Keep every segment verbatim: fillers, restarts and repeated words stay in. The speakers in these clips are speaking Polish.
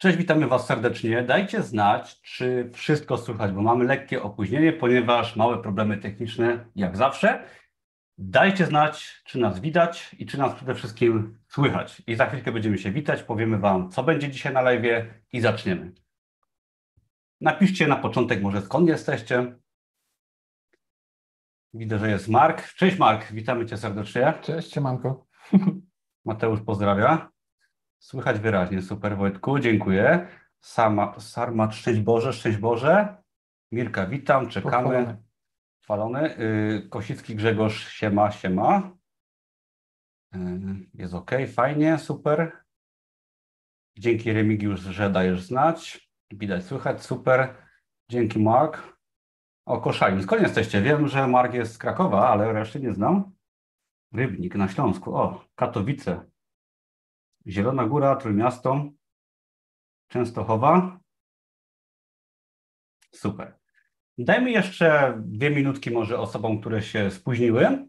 Cześć, witamy Was serdecznie. Dajcie znać, czy wszystko słychać, bo mamy lekkie opóźnienie, ponieważ małe problemy techniczne, jak zawsze. Dajcie znać, czy nas widać i czy nas przede wszystkim słychać. I za chwilkę będziemy się witać, powiemy Wam, co będzie dzisiaj na live'ie i zaczniemy. Napiszcie na początek może, skąd jesteście. Widzę, że jest Mark. Cześć Mark, witamy Cię serdecznie. Cześć, siemanko. Mateusz pozdrawia. Słychać wyraźnie, super Wojtku, dziękuję. Sama, Sarmat, szczęść Boże, szczęść Boże. Mirka, witam, czekamy. Chwalony. Yy, Kosicki Grzegorz, siema, siema. Yy, jest ok, fajnie, super. Dzięki Remigiusz, że dajesz znać. Widać, słychać, super. Dzięki Mark. O, Koszalin, skąd jesteście? Wiem, że Mark jest z Krakowa, ale reszty nie znam. Rybnik na Śląsku, o, Katowice. Zielona Góra, Trójmiasto, Częstochowa. Super. Dajmy jeszcze dwie minutki może osobom, które się spóźniły,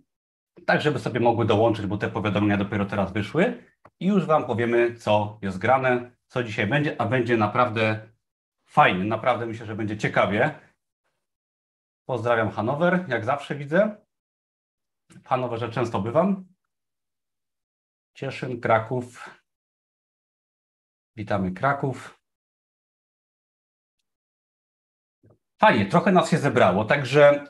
tak żeby sobie mogły dołączyć, bo te powiadomienia dopiero teraz wyszły i już Wam powiemy, co jest grane, co dzisiaj będzie, a będzie naprawdę fajnie, naprawdę myślę, że będzie ciekawie. Pozdrawiam Hanower, jak zawsze widzę. W Hanowerze często bywam. Cieszyn, Kraków. Witamy Kraków. Fajnie, trochę nas się zebrało, także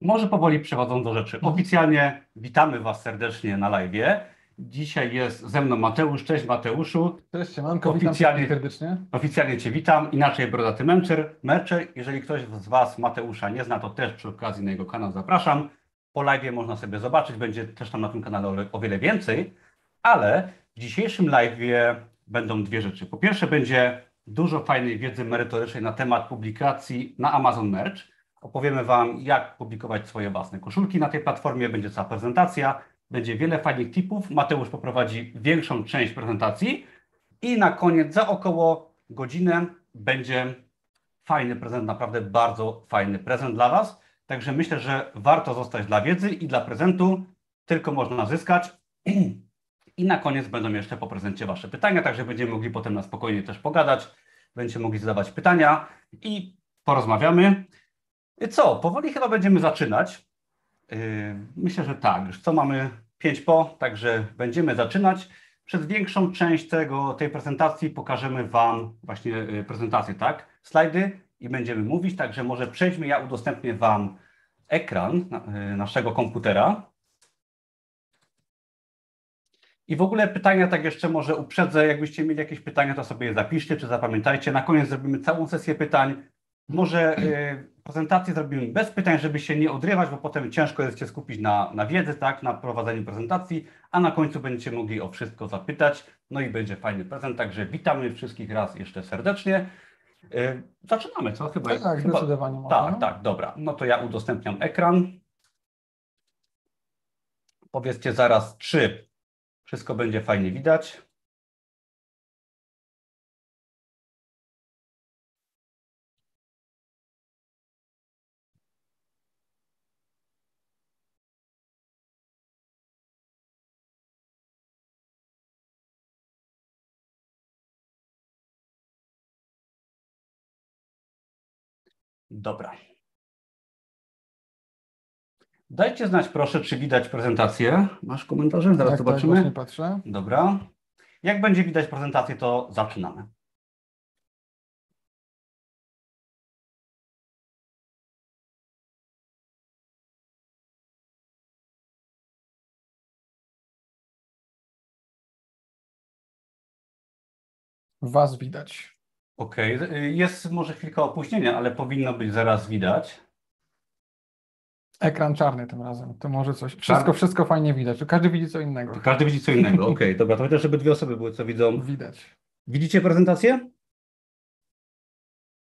może powoli przechodząc do rzeczy. Oficjalnie witamy Was serdecznie na live'ie. Dzisiaj jest ze mną Mateusz. Cześć Mateuszu. Cześć, siemanko, oficjalnie, witam serdecznie. Oficjalnie Cię witam. Inaczej Brodaty Mercher, Mercher. Jeżeli ktoś z Was Mateusza nie zna, to też przy okazji na jego kanał zapraszam. Po live'ie można sobie zobaczyć, będzie też tam na tym kanale o wiele więcej, ale w dzisiejszym live'ie będą dwie rzeczy. Po pierwsze będzie dużo fajnej wiedzy merytorycznej na temat publikacji na Amazon Merch. Opowiemy Wam, jak publikować swoje własne koszulki na tej platformie, będzie cała prezentacja, będzie wiele fajnych tipów. Mateusz poprowadzi większą część prezentacji i na koniec za około godzinę będzie fajny prezent, naprawdę bardzo fajny prezent dla Was. Także myślę, że warto zostać dla wiedzy i dla prezentu, tylko można zyskać. I na koniec będą jeszcze po prezencie Wasze pytania, także będziemy mogli potem na spokojnie też pogadać, będziecie mogli zadawać pytania i porozmawiamy. I co, powoli chyba będziemy zaczynać. Yy, myślę, że tak, już co mamy pięć po, także będziemy zaczynać. Przez większą część tego, tej prezentacji pokażemy Wam właśnie prezentację, tak? Slajdy. I będziemy mówić, także może przejdźmy, ja udostępnię Wam ekran naszego komputera. I w ogóle pytania, tak jeszcze może uprzedzę, jakbyście mieli jakieś pytania, to sobie je zapiszcie, czy zapamiętajcie. Na koniec zrobimy całą sesję pytań. Może yy, prezentację zrobimy bez pytań, żeby się nie odrywać, bo potem ciężko jest się skupić na, na wiedzy, tak, na prowadzeniu prezentacji, a na końcu będziecie mogli o wszystko zapytać. No i będzie fajny prezent, także witamy wszystkich raz jeszcze serdecznie. Yy, zaczynamy, co? Chyba, tak, tak, chyba... zdecydowanie można. Tak, tak, dobra. No to ja udostępniam ekran. Powiedzcie zaraz, czy wszystko będzie fajnie widać. Dobra. Dajcie znać proszę, czy widać prezentację. Masz komentarze? Zaraz tak, zobaczymy. Tak, właśnie patrzę. Dobra. Jak będzie widać prezentację, to zaczynamy. Was widać. Okej, okay. Jest może chwilka opóźnienia, ale powinno być zaraz widać. Ekran czarny tym razem, to może coś. Wszystko, wszystko fajnie widać, każdy widzi co innego. Każdy widzi co innego, okej, okay. Dobra, to chociaż żeby dwie osoby były, co widzą. Widać. Widzicie prezentację?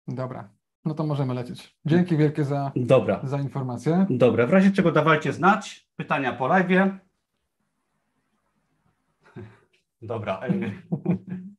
Dobra, no to możemy lecieć. Dzięki wielkie za, Dobra. za informację. Dobra, w razie czego dawajcie znać, pytania po live'ie. Dobra.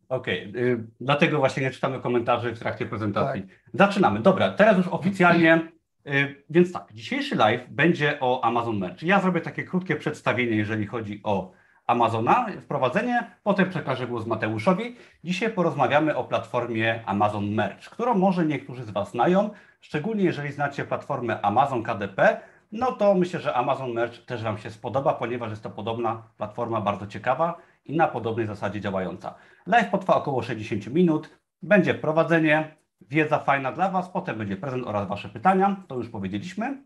Okej, okay. yy, dlatego właśnie nie czytamy komentarzy w trakcie prezentacji. Tak. Zaczynamy. Dobra, teraz już oficjalnie, yy, więc tak, dzisiejszy live będzie o Amazon Merch. Ja zrobię takie krótkie przedstawienie, jeżeli chodzi o Amazona, wprowadzenie, potem przekażę głos Mateuszowi. Dzisiaj porozmawiamy o platformie Amazon Merch, którą może niektórzy z Was znają, szczególnie jeżeli znacie platformę Amazon K D P, no to myślę, że Amazon Merch też Wam się spodoba, ponieważ jest to podobna platforma, bardzo ciekawa i na podobnej zasadzie działająca. Live potrwa około sześćdziesiąt minut, będzie prowadzenie, wiedza fajna dla Was, potem będzie prezent oraz Wasze pytania, to już powiedzieliśmy.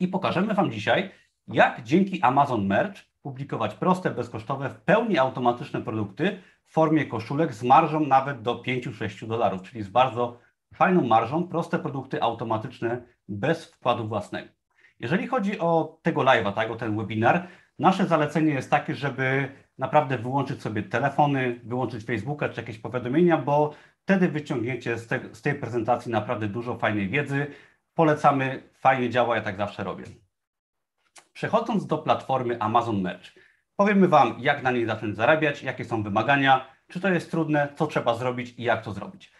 I pokażemy Wam dzisiaj, jak dzięki Amazon Merch publikować proste, bezkosztowe, w pełni automatyczne produkty w formie koszulek z marżą nawet do pięć do sześciu dolarów, czyli z bardzo fajną marżą, proste produkty automatyczne bez wkładu własnego. Jeżeli chodzi o tego live'a, tak, o ten webinar, nasze zalecenie jest takie, żeby naprawdę wyłączyć sobie telefony, wyłączyć Facebooka czy jakieś powiadomienia, bo wtedy wyciągniecie z, te, z tej prezentacji naprawdę dużo fajnej wiedzy. Polecamy, fajnie działa, ja tak zawsze robię. Przechodząc do platformy Amazon Merch, powiemy Wam, jak na niej zacząć zarabiać, jakie są wymagania, czy to jest trudne, co trzeba zrobić i jak to zrobić.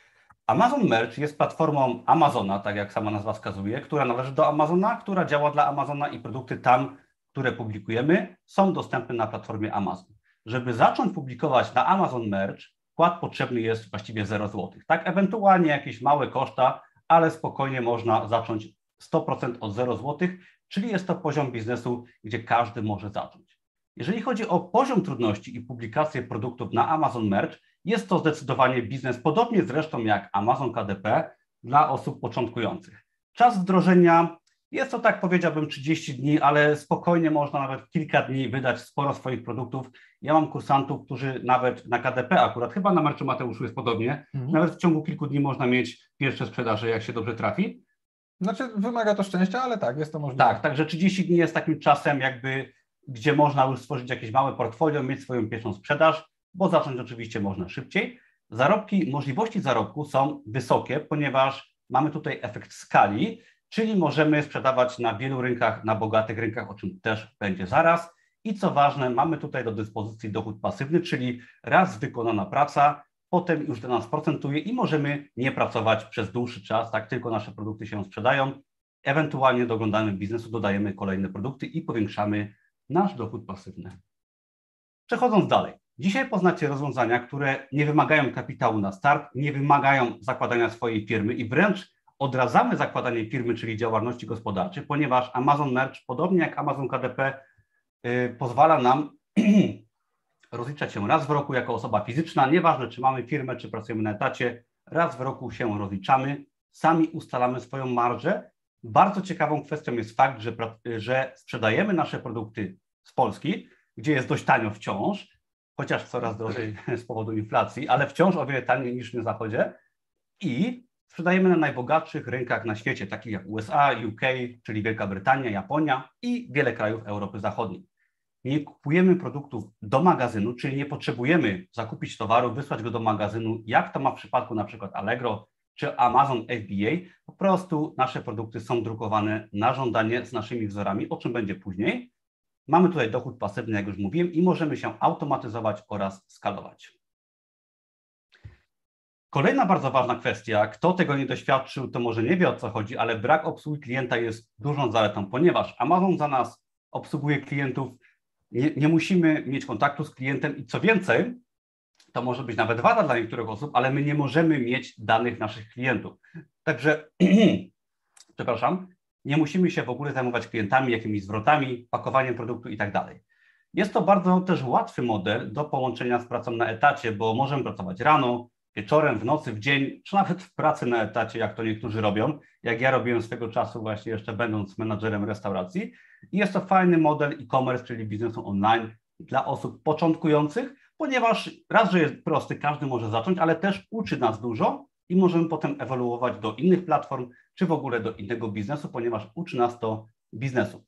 Amazon Merch jest platformą Amazona, tak jak sama nazwa wskazuje, która należy do Amazona, która działa dla Amazona i produkty tam, które publikujemy, są dostępne na platformie Amazon. Żeby zacząć publikować na Amazon Merch, wkład potrzebny jest właściwie zero złotych, tak? Ewentualnie jakieś małe koszta, ale spokojnie można zacząć sto procent od zero złotych, czyli jest to poziom biznesu, gdzie każdy może zacząć. Jeżeli chodzi o poziom trudności i publikację produktów na Amazon Merch, jest to zdecydowanie biznes, podobnie zresztą jak Amazon K D P, dla osób początkujących. Czas wdrożenia jest to, tak powiedziałbym, trzydzieści dni, ale spokojnie można nawet kilka dni wydać sporo swoich produktów. Ja mam kursantów, którzy nawet na K D P akurat, chyba na Merchu, Mateuszu, jest podobnie, mhm. nawet w ciągu kilku dni można mieć pierwsze sprzedaże, jak się dobrze trafi. Znaczy wymaga to szczęścia, ale tak, jest to możliwe. Tak, także trzydzieści dni jest takim czasem jakby, gdzie można już stworzyć jakieś małe portfolio, mieć swoją pierwszą sprzedaż, bo zacząć oczywiście można szybciej. Zarobki, możliwości zarobku są wysokie, ponieważ mamy tutaj efekt skali, czyli możemy sprzedawać na wielu rynkach, na bogatych rynkach, o czym też będzie zaraz. I co ważne, mamy tutaj do dyspozycji dochód pasywny, czyli raz wykonana praca, potem już do nas procentuje i możemy nie pracować przez dłuższy czas, tak tylko nasze produkty się sprzedają. Ewentualnie doglądamy biznesu, dodajemy kolejne produkty i powiększamy nasz dochód pasywny. Przechodząc dalej. Dzisiaj poznacie rozwiązania, które nie wymagają kapitału na start, nie wymagają zakładania swojej firmy i wręcz odradzamy zakładanie firmy, czyli działalności gospodarczej, ponieważ Amazon Merch, podobnie jak Amazon K D P, yy, pozwala nam rozliczać się raz w roku jako osoba fizyczna, nieważne czy mamy firmę, czy pracujemy na etacie, raz w roku się rozliczamy, sami ustalamy swoją marżę. Bardzo ciekawą kwestią jest fakt, że, że sprzedajemy nasze produkty z Polski, gdzie jest dość tanio wciąż, chociaż coraz drożej z powodu inflacji, ale wciąż o wiele taniej niż na Zachodzie i sprzedajemy na najbogatszych rynkach na świecie, takich jak U S A, U K, czyli Wielka Brytania, Japonia i wiele krajów Europy Zachodniej. Nie kupujemy produktów do magazynu, czyli nie potrzebujemy zakupić towaru, wysłać go do magazynu, jak to ma w przypadku na przykład Allegro czy Amazon F B A. Po prostu nasze produkty są drukowane na żądanie z naszymi wzorami, o czym będzie później. Mamy tutaj dochód pasywny, jak już mówiłem, i możemy się automatyzować oraz skalować. Kolejna bardzo ważna kwestia, kto tego nie doświadczył, to może nie wie, o co chodzi, ale brak obsługi klienta jest dużą zaletą, ponieważ Amazon za nas obsługuje klientów, nie, nie musimy mieć kontaktu z klientem i co więcej, to może być nawet wada dla niektórych osób, ale my nie możemy mieć danych naszych klientów. Także, przepraszam, nie musimy się w ogóle zajmować klientami, jakimiś zwrotami, pakowaniem produktu i tak dalej. Jest to bardzo też łatwy model do połączenia z pracą na etacie, bo możemy pracować rano, wieczorem, w nocy, w dzień, czy nawet w pracy na etacie, jak to niektórzy robią, jak ja robiłem swego czasu właśnie jeszcze będąc menadżerem restauracji. I jest to fajny model e-commerce, czyli biznesu online dla osób początkujących, ponieważ raz, że jest prosty, każdy może zacząć, ale też uczy nas dużo i możemy potem ewoluować do innych platform, czy w ogóle do innego biznesu, ponieważ uczy nas to biznesu.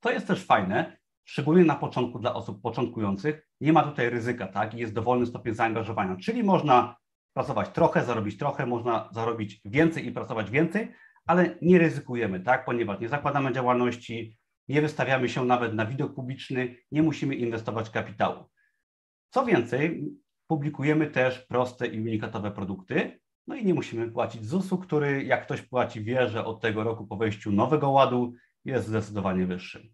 To jest też fajne, szczególnie na początku dla osób początkujących, nie ma tutaj ryzyka, tak? Jest dowolny stopień zaangażowania, czyli można pracować trochę, zarobić trochę, można zarobić więcej i pracować więcej, ale nie ryzykujemy, tak? Ponieważ nie zakładamy działalności, nie wystawiamy się nawet na widok publiczny, nie musimy inwestować kapitału. Co więcej, publikujemy też proste i unikatowe produkty, no i nie musimy płacić zusu, który jak ktoś płaci, wie, że od tego roku po wejściu nowego ładu jest zdecydowanie wyższy.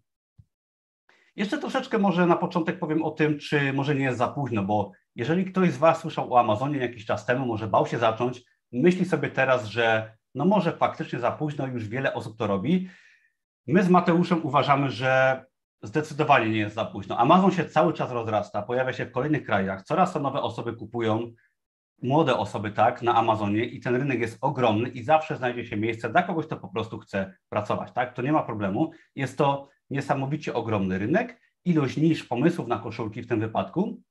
Jeszcze troszeczkę może na początek powiem o tym, czy może nie jest za późno, bo jeżeli ktoś z Was słyszał o Amazonie jakiś czas temu, może bał się zacząć, myśli sobie teraz, że no może faktycznie za późno, już wiele osób to robi. My z Mateuszem uważamy, że zdecydowanie nie jest za późno. Amazon się cały czas rozrasta, pojawia się w kolejnych krajach, coraz to nowe osoby kupują, młode osoby tak na Amazonie i ten rynek jest ogromny i zawsze znajdzie się miejsce dla kogoś, kto po prostu chce pracować. Tak? To nie ma problemu. Jest to niesamowicie ogromny rynek. Ilość nisz, pomysłów na koszulki w tym wypadku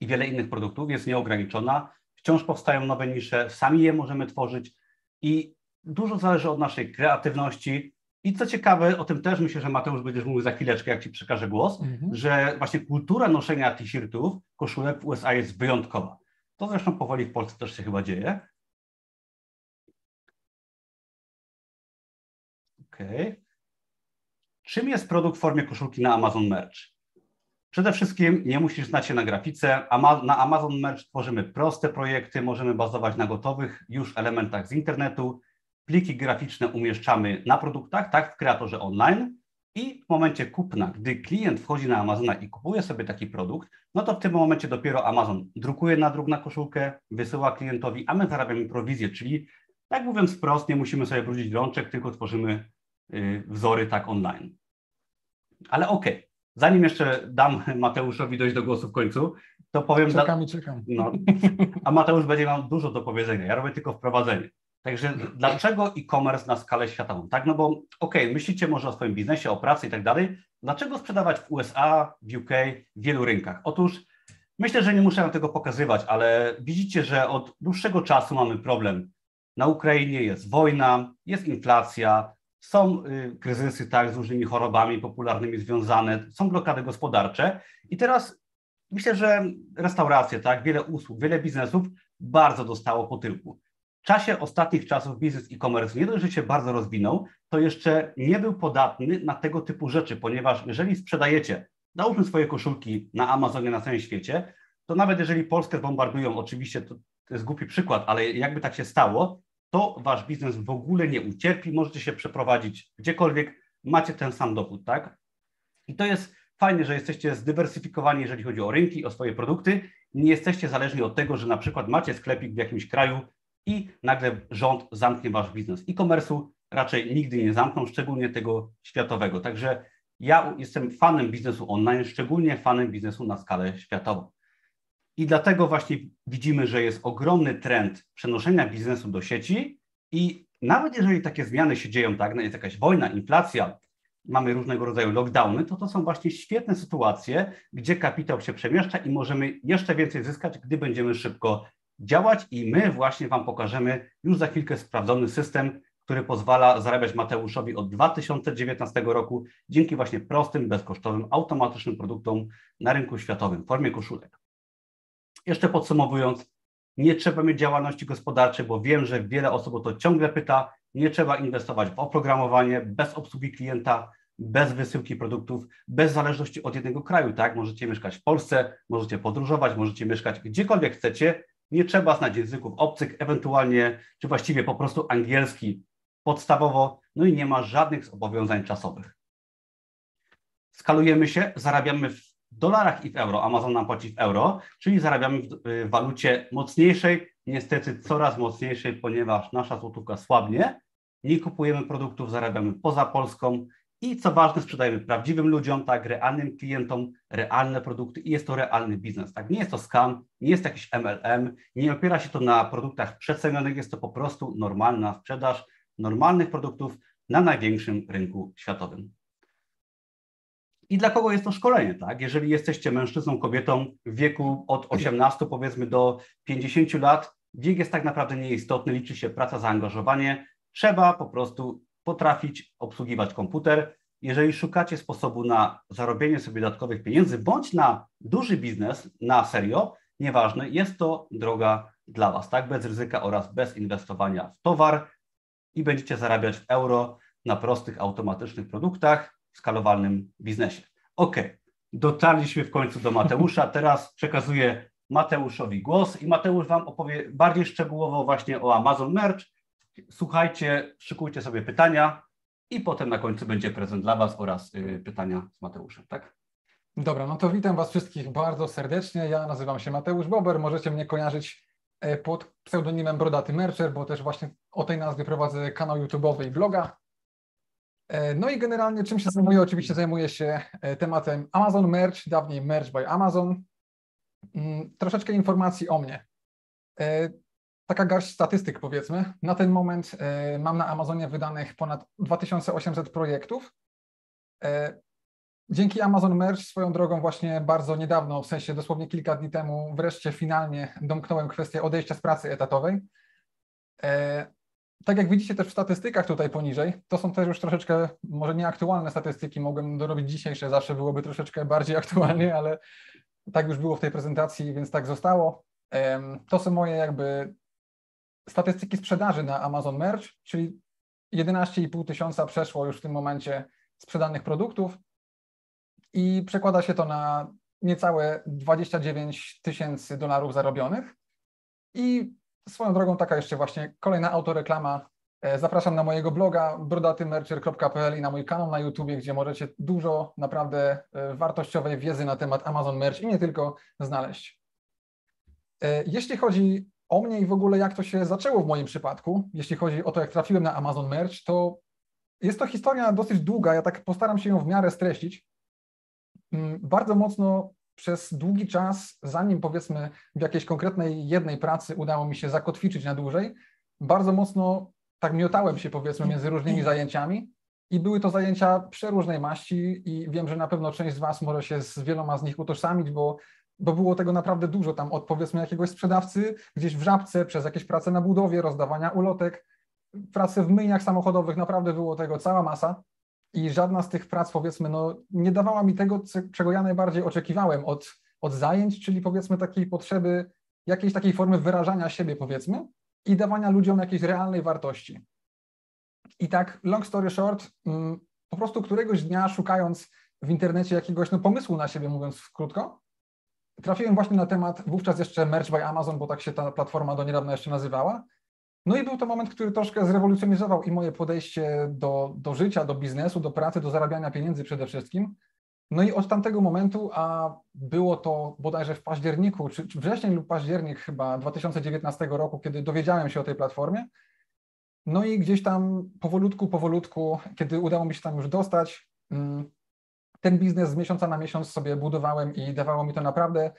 i wiele innych produktów jest nieograniczona. Wciąż powstają nowe nisze, sami je możemy tworzyć i dużo zależy od naszej kreatywności. I co ciekawe, o tym też myślę, że Mateusz będziesz mówił za chwileczkę, jak Ci przekaże głos, mhm. że właśnie kultura noszenia t-shirtów, koszulek w U S A jest wyjątkowa. To zresztą powoli w Polsce też się chyba dzieje. Okay. Czym jest produkt w formie koszulki na Amazon Merch? Przede wszystkim nie musisz znać się na grafice. Na Amazon Merch tworzymy proste projekty, możemy bazować na gotowych już elementach z internetu. Pliki graficzne umieszczamy na produktach, tak w kreatorze online i w momencie kupna, gdy klient wchodzi na Amazona i kupuje sobie taki produkt, no to w tym momencie dopiero Amazon drukuje nadruk na koszulkę, wysyła klientowi, a my zarabiamy prowizję, czyli tak mówiąc wprost, nie musimy sobie brudzić rączek, tylko tworzymy y, wzory tak online. Ale okej, okay. Zanim jeszcze dam Mateuszowi dojść do głosu w końcu, to powiem... Czekam i czekam. No, a Mateusz będzie miał dużo do powiedzenia, ja robię tylko wprowadzenie. Także dlaczego e-commerce na skalę światową? Tak, no bo okej, okay, myślicie może o swoim biznesie, o pracy i tak dalej. Dlaczego sprzedawać w U S A, w U K, w wielu rynkach? Otóż myślę, że nie muszę wam tego pokazywać, ale widzicie, że od dłuższego czasu mamy problem. Na Ukrainie jest wojna, jest inflacja, są y, kryzysy tak, z różnymi chorobami popularnymi związane, są blokady gospodarcze i teraz myślę, że restauracje, tak, wiele usług, wiele biznesów bardzo dostało po tyłku. W czasie ostatnich czasów biznes e-commerce nie dość, że się bardzo rozwinął, to jeszcze nie był podatny na tego typu rzeczy, ponieważ jeżeli sprzedajecie, załóżmy swoje koszulki na Amazonie na całym świecie, to nawet jeżeli Polskę bombardują, oczywiście to jest głupi przykład, ale jakby tak się stało, to wasz biznes w ogóle nie ucierpi, możecie się przeprowadzić gdziekolwiek, macie ten sam dochód, tak? I to jest fajne, że jesteście zdywersyfikowani, jeżeli chodzi o rynki, o swoje produkty, nie jesteście zależni od tego, że na przykład macie sklepik w jakimś kraju, i nagle rząd zamknie wasz biznes. E-commerce'u raczej nigdy nie zamkną, szczególnie tego światowego. Także ja jestem fanem biznesu online, szczególnie fanem biznesu na skalę światową. I dlatego właśnie widzimy, że jest ogromny trend przenoszenia biznesu do sieci i nawet jeżeli takie zmiany się dzieją, tak, jest jakaś wojna, inflacja, mamy różnego rodzaju lockdowny, to to są właśnie świetne sytuacje, gdzie kapitał się przemieszcza i możemy jeszcze więcej zyskać, gdy będziemy szybko działać i my właśnie Wam pokażemy już za chwilkę sprawdzony system, który pozwala zarabiać Mateuszowi od dwa tysiące dziewiętnastego roku dzięki właśnie prostym, bezkosztowym, automatycznym produktom na rynku światowym w formie koszulek. Jeszcze podsumowując, nie trzeba mieć działalności gospodarczej, bo wiem, że wiele osób o to ciągle pyta, nie trzeba inwestować w oprogramowanie, bez obsługi klienta, bez wysyłki produktów, bez zależności od jednego kraju, tak? Możecie mieszkać w Polsce, możecie podróżować, możecie mieszkać gdziekolwiek chcecie, nie trzeba znać języków obcych, ewentualnie, czy właściwie po prostu angielski podstawowo, no i nie ma żadnych zobowiązań czasowych. Skalujemy się, zarabiamy w dolarach i w euro, Amazon nam płaci w euro, czyli zarabiamy w walucie mocniejszej, niestety coraz mocniejszej, ponieważ nasza złotówka słabnie, nie kupujemy produktów, zarabiamy poza Polską i co ważne, sprzedajemy prawdziwym ludziom, tak, realnym klientom, realne produkty i jest to realny biznes. Tak? Nie jest to scam, nie jest to jakiś M L M, nie opiera się to na produktach przecenionych, jest to po prostu normalna sprzedaż normalnych produktów na największym rynku światowym. I dla kogo jest to szkolenie? Tak? Jeżeli jesteście mężczyzną, kobietą w wieku od osiemnastu powiedzmy do pięćdziesięciu lat, wiek jest tak naprawdę nieistotny, liczy się praca, zaangażowanie, trzeba po prostu potrafić obsługiwać komputer. Jeżeli szukacie sposobu na zarobienie sobie dodatkowych pieniędzy, bądź na duży biznes, na serio, nieważne, jest to droga dla Was, tak? Bez ryzyka oraz bez inwestowania w towar i będziecie zarabiać w euro na prostych, automatycznych produktach w skalowalnym biznesie. Ok, dotarliśmy w końcu do Mateusza, teraz przekazuję Mateuszowi głos i Mateusz Wam opowie bardziej szczegółowo właśnie o Amazon Merch. Słuchajcie, szykujcie sobie pytania i potem na końcu będzie prezent dla Was oraz y, pytania z Mateuszem, tak? Dobra, no to witam Was wszystkich bardzo serdecznie. Ja nazywam się Mateusz Bober. Możecie mnie kojarzyć pod pseudonimem Brodaty Mercher, bo też właśnie o tej nazwie prowadzę kanał YouTube'owy i bloga. No i generalnie czym się zajmuję? Oczywiście zajmuję się tematem Amazon Merch, dawniej Merch by Amazon. Troszeczkę informacji o mnie. Taka garść statystyk, powiedzmy. Na ten moment mam na Amazonie wydanych ponad dwa tysiące osiemset projektów. Dzięki Amazon Merch swoją drogą właśnie bardzo niedawno, w sensie dosłownie kilka dni temu, wreszcie finalnie domknąłem kwestię odejścia z pracy etatowej. Tak jak widzicie też w statystykach tutaj poniżej, to są też już troszeczkę może nieaktualne statystyki, mogłem dorobić dzisiejsze, zawsze byłoby troszeczkę bardziej aktualnie, ale tak już było w tej prezentacji, więc tak zostało. To są moje jakby statystyki sprzedaży na Amazon Merch, czyli jedenaście i pół tysiąca przeszło już w tym momencie sprzedanych produktów i przekłada się to na niecałe dwadzieścia dziewięć tysięcy dolarów zarobionych. I swoją drogą taka jeszcze właśnie kolejna autoreklama. Zapraszam na mojego bloga brodaty mercher kropka p l i na mój kanał na YouTubie, gdzie możecie dużo naprawdę wartościowej wiedzy na temat Amazon Merch i nie tylko znaleźć. Jeśli chodzi o mnie i w ogóle jak to się zaczęło w moim przypadku, jeśli chodzi o to, jak trafiłem na Amazon Merch, to jest to historia dosyć długa, ja tak postaram się ją w miarę streścić. Bardzo mocno przez długi czas, zanim powiedzmy w jakiejś konkretnej jednej pracy udało mi się zakotwiczyć na dłużej, bardzo mocno tak miotałem się powiedzmy między różnymi zajęciami i były to zajęcia przeróżnej maści i wiem, że na pewno część z Was może się z wieloma z nich utożsamić, bo bo było tego naprawdę dużo tam od powiedzmy jakiegoś sprzedawcy gdzieś w Żabce, przez jakieś prace na budowie, rozdawania ulotek, prace w myjniach samochodowych, naprawdę było tego cała masa i żadna z tych prac powiedzmy no, nie dawała mi tego, czego ja najbardziej oczekiwałem od, od zajęć, czyli powiedzmy takiej potrzeby, jakiejś takiej formy wyrażania siebie powiedzmy i dawania ludziom jakiejś realnej wartości. I tak long story short, po prostu któregoś dnia szukając w internecie jakiegoś no, pomysłu na siebie, mówiąc krótko, trafiłem właśnie na temat wówczas jeszcze Merch by Amazon, bo tak się ta platforma do niedawna jeszcze nazywała. No i był to moment, który troszkę zrewolucjonizował i moje podejście do, do życia, do biznesu, do pracy, do zarabiania pieniędzy przede wszystkim. No i od tamtego momentu, a było to bodajże w październiku, czy, czy wrzesień lub październik chyba dwa tysiące dziewiętnastego roku, kiedy dowiedziałem się o tej platformie. No i gdzieś tam powolutku, powolutku, kiedy udało mi się tam już dostać, hmm, ten biznes z miesiąca na miesiąc sobie budowałem i dawało mi to naprawdę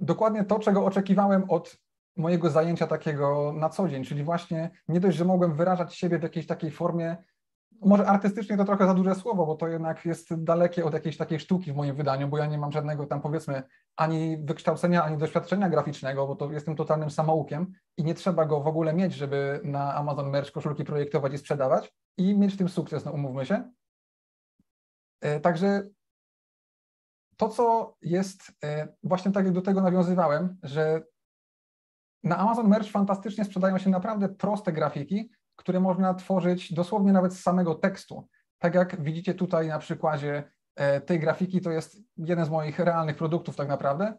dokładnie to, czego oczekiwałem od mojego zajęcia takiego na co dzień, czyli właśnie nie dość, że mogłem wyrażać siebie w jakiejś takiej formie, może artystycznie to trochę za duże słowo, bo to jednak jest dalekie od jakiejś takiej sztuki w moim wydaniu, bo ja nie mam żadnego tam powiedzmy ani wykształcenia, ani doświadczenia graficznego, bo to jestem totalnym samoukiem i nie trzeba go w ogóle mieć, żeby na Amazon Merch koszulki projektować i sprzedawać i mieć w tym sukces, no umówmy się. Także to, co jest, właśnie tak jak do tego nawiązywałem, że na Amazon Merch fantastycznie sprzedają się naprawdę proste grafiki, które można tworzyć dosłownie nawet z samego tekstu. Tak jak widzicie tutaj na przykładzie tej grafiki, to jest jeden z moich realnych produktów tak naprawdę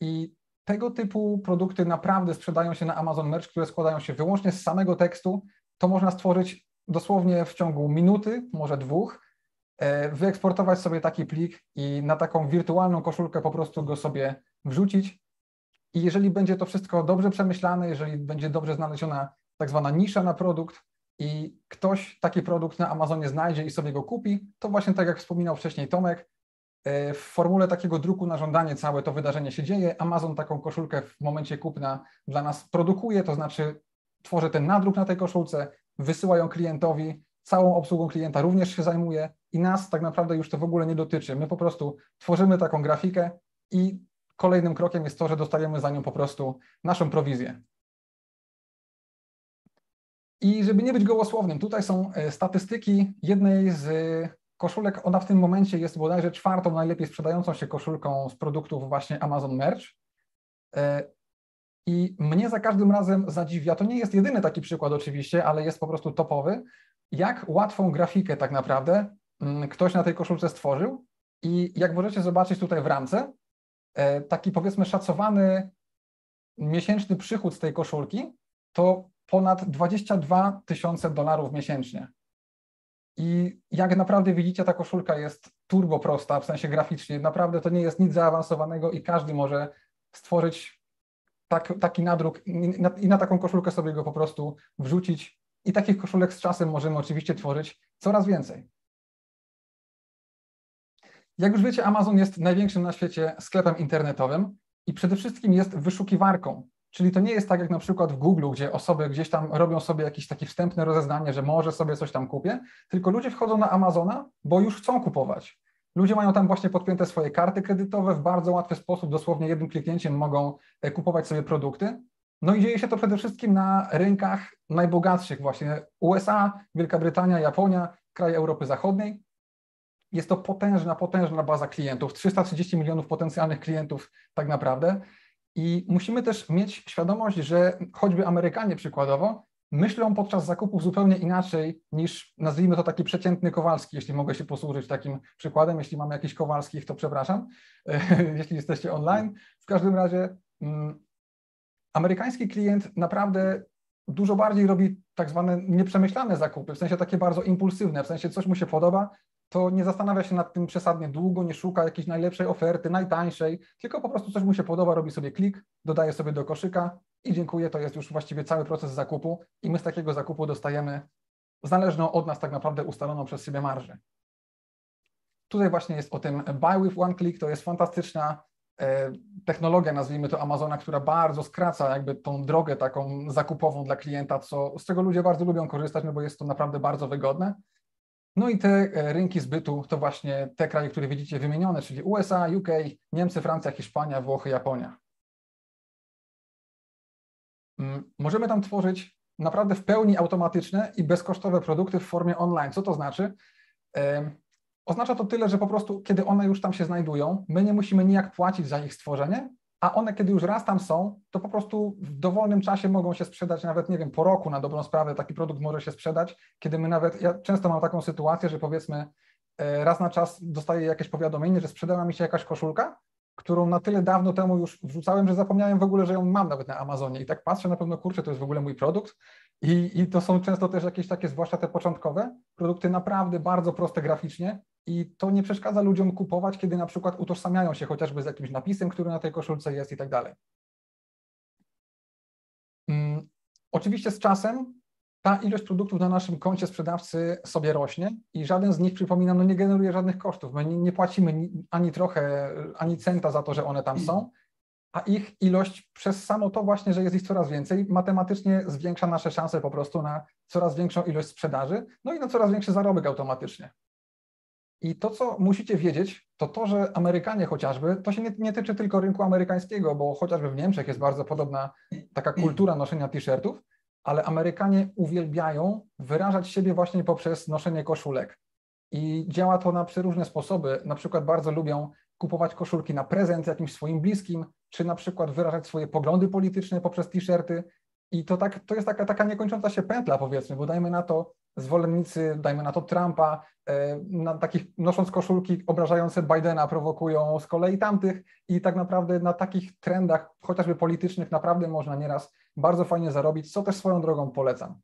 i tego typu produkty naprawdę sprzedają się na Amazon Merch, które składają się wyłącznie z samego tekstu. To można stworzyć dosłownie w ciągu minuty, może dwóch, wyeksportować sobie taki plik i na taką wirtualną koszulkę po prostu go sobie wrzucić i jeżeli będzie to wszystko dobrze przemyślane, jeżeli będzie dobrze znaleziona tak zwana nisza na produkt i ktoś taki produkt na Amazonie znajdzie i sobie go kupi, to właśnie tak jak wspominał wcześniej Tomek, w formule takiego druku na żądanie całe to wydarzenie się dzieje, Amazon taką koszulkę w momencie kupna dla nas produkuje, to znaczy tworzy ten nadruk na tej koszulce, wysyła ją klientowi, całą obsługą klienta również się zajmuje i nas tak naprawdę już to w ogóle nie dotyczy. My po prostu tworzymy taką grafikę i kolejnym krokiem jest to, że dostajemy za nią po prostu naszą prowizję. I żeby nie być gołosłownym, tutaj są statystyki jednej z koszulek. Ona w tym momencie jest bodajże czwartą najlepiej sprzedającą się koszulką z produktów właśnie Amazon Merch. I mnie za każdym razem zadziwia, to nie jest jedyny taki przykład oczywiście, ale jest po prostu topowy, jak łatwą grafikę tak naprawdę ktoś na tej koszulce stworzył i jak możecie zobaczyć tutaj w ramce, taki powiedzmy szacowany miesięczny przychód z tej koszulki to ponad dwadzieścia dwa tysiące dolarów miesięcznie. I jak naprawdę widzicie, ta koszulka jest turbo prosta, w sensie graficznie. Naprawdę to nie jest nic zaawansowanego i każdy może stworzyć tak, taki nadruk i na, i na taką koszulkę sobie go po prostu wrzucić. I takich koszulek z czasem możemy oczywiście tworzyć coraz więcej. Jak już wiecie, Amazon jest największym na świecie sklepem internetowym i przede wszystkim jest wyszukiwarką. Czyli to nie jest tak jak na przykład w Google, gdzie osoby gdzieś tam robią sobie jakieś takie wstępne rozeznanie, że może sobie coś tam kupię, tylko ludzie wchodzą na Amazona, bo już chcą kupować. Ludzie mają tam właśnie podpięte swoje karty kredytowe, w bardzo łatwy sposób, dosłownie jednym kliknięciem mogą kupować sobie produkty. No i dzieje się to przede wszystkim na rynkach najbogatszych właśnie U S A, Wielka Brytania, Japonia, kraje Europy Zachodniej. Jest to potężna, potężna baza klientów, trzysta trzydzieści milionów potencjalnych klientów tak naprawdę. I musimy też mieć świadomość, że choćby Amerykanie przykładowo myślą podczas zakupów zupełnie inaczej niż, nazwijmy to, taki przeciętny Kowalski, jeśli mogę się posłużyć takim przykładem. Jeśli mamy jakiś Kowalskich, to przepraszam, jeśli jesteście online. W każdym razie mm, amerykański klient naprawdę dużo bardziej robi tak zwane nieprzemyślane zakupy, w sensie takie bardzo impulsywne, w sensie coś mu się podoba, to nie zastanawia się nad tym przesadnie długo, nie szuka jakiejś najlepszej oferty, najtańszej, tylko po prostu coś mu się podoba, robi sobie klik, dodaje sobie do koszyka i dziękuję, to jest już właściwie cały proces zakupu i my z takiego zakupu dostajemy zależną od nas tak naprawdę ustaloną przez siebie marżę. Tutaj właśnie jest o tym buy with one click, to jest fantastyczna technologia, nazwijmy to, Amazona, która bardzo skraca jakby tą drogę taką zakupową dla klienta, co, z czego ludzie bardzo lubią korzystać, no bo jest to naprawdę bardzo wygodne. No i te rynki zbytu to właśnie te kraje, które widzicie wymienione, czyli U S A, U K, Niemcy, Francja, Hiszpania, Włochy, Japonia. Możemy tam tworzyć naprawdę w pełni automatyczne i bezkosztowe produkty w formie online. Co to znaczy? Oznacza to tyle, że po prostu kiedy one już tam się znajdują, my nie musimy nijak płacić za ich stworzenie, a one kiedy już raz tam są, to po prostu w dowolnym czasie mogą się sprzedać, nawet nie wiem, po roku na dobrą sprawę taki produkt może się sprzedać, kiedy my nawet, ja często mam taką sytuację, że powiedzmy raz na czas dostaję jakieś powiadomienie, że sprzedała mi się jakaś koszulka, którą na tyle dawno temu już wrzucałem, że zapomniałem w ogóle, że ją mam nawet na Amazonie i tak patrzę na pewno, kurczę, to jest w ogóle mój produkt i, i to są często też jakieś takie, zwłaszcza te początkowe, produkty naprawdę bardzo proste graficznie. I to nie przeszkadza ludziom kupować, kiedy na przykład utożsamiają się chociażby z jakimś napisem, który na tej koszulce jest i tak dalej. Hmm. Oczywiście z czasem ta ilość produktów na naszym koncie sprzedawcy sobie rośnie i żaden z nich, przypominam, no nie generuje żadnych kosztów. My nie, nie płacimy ani trochę, ani centa za to, że one tam są, a ich ilość przez samo to właśnie, że jest ich coraz więcej, matematycznie zwiększa nasze szanse po prostu na coraz większą ilość sprzedaży, no i na coraz większy zarobek automatycznie. I to, co musicie wiedzieć, to to, że Amerykanie chociażby, to się nie, nie tyczy tylko rynku amerykańskiego, bo chociażby w Niemczech jest bardzo podobna taka kultura noszenia t-shirtów, ale Amerykanie uwielbiają wyrażać siebie właśnie poprzez noszenie koszulek. I działa to na przeróżne sposoby, na przykład bardzo lubią kupować koszulki na prezent jakimś swoim bliskim, czy na przykład wyrażać swoje poglądy polityczne poprzez t-shirty. I to, tak, to jest taka, taka niekończąca się pętla, powiedzmy, bo dajmy na to, zwolennicy, dajmy na to Trumpa, na takich, nosząc koszulki obrażające Bidena, prowokują z kolei tamtych i tak naprawdę na takich trendach, chociażby politycznych, naprawdę można nieraz bardzo fajnie zarobić, co też swoją drogą polecam.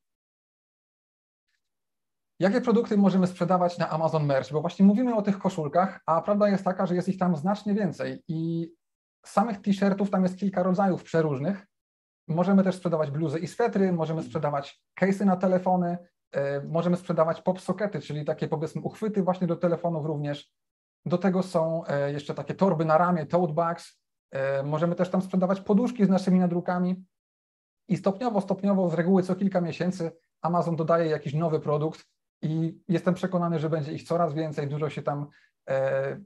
Jakie produkty możemy sprzedawać na Amazon Merch? Bo właśnie mówimy o tych koszulkach, a prawda jest taka, że jest ich tam znacznie więcej i samych t-shirtów tam jest kilka rodzajów przeróżnych. Możemy też sprzedawać bluzy i swetry, możemy sprzedawać case'y na telefony, możemy sprzedawać pop-sockety, czyli takie, powiedzmy, uchwyty właśnie do telefonów również. Do tego są jeszcze takie torby na ramię, tote bags. Możemy też tam sprzedawać poduszki z naszymi nadrukami. I stopniowo, stopniowo, z reguły co kilka miesięcy Amazon dodaje jakiś nowy produkt i jestem przekonany, że będzie ich coraz więcej. Dużo się tam e,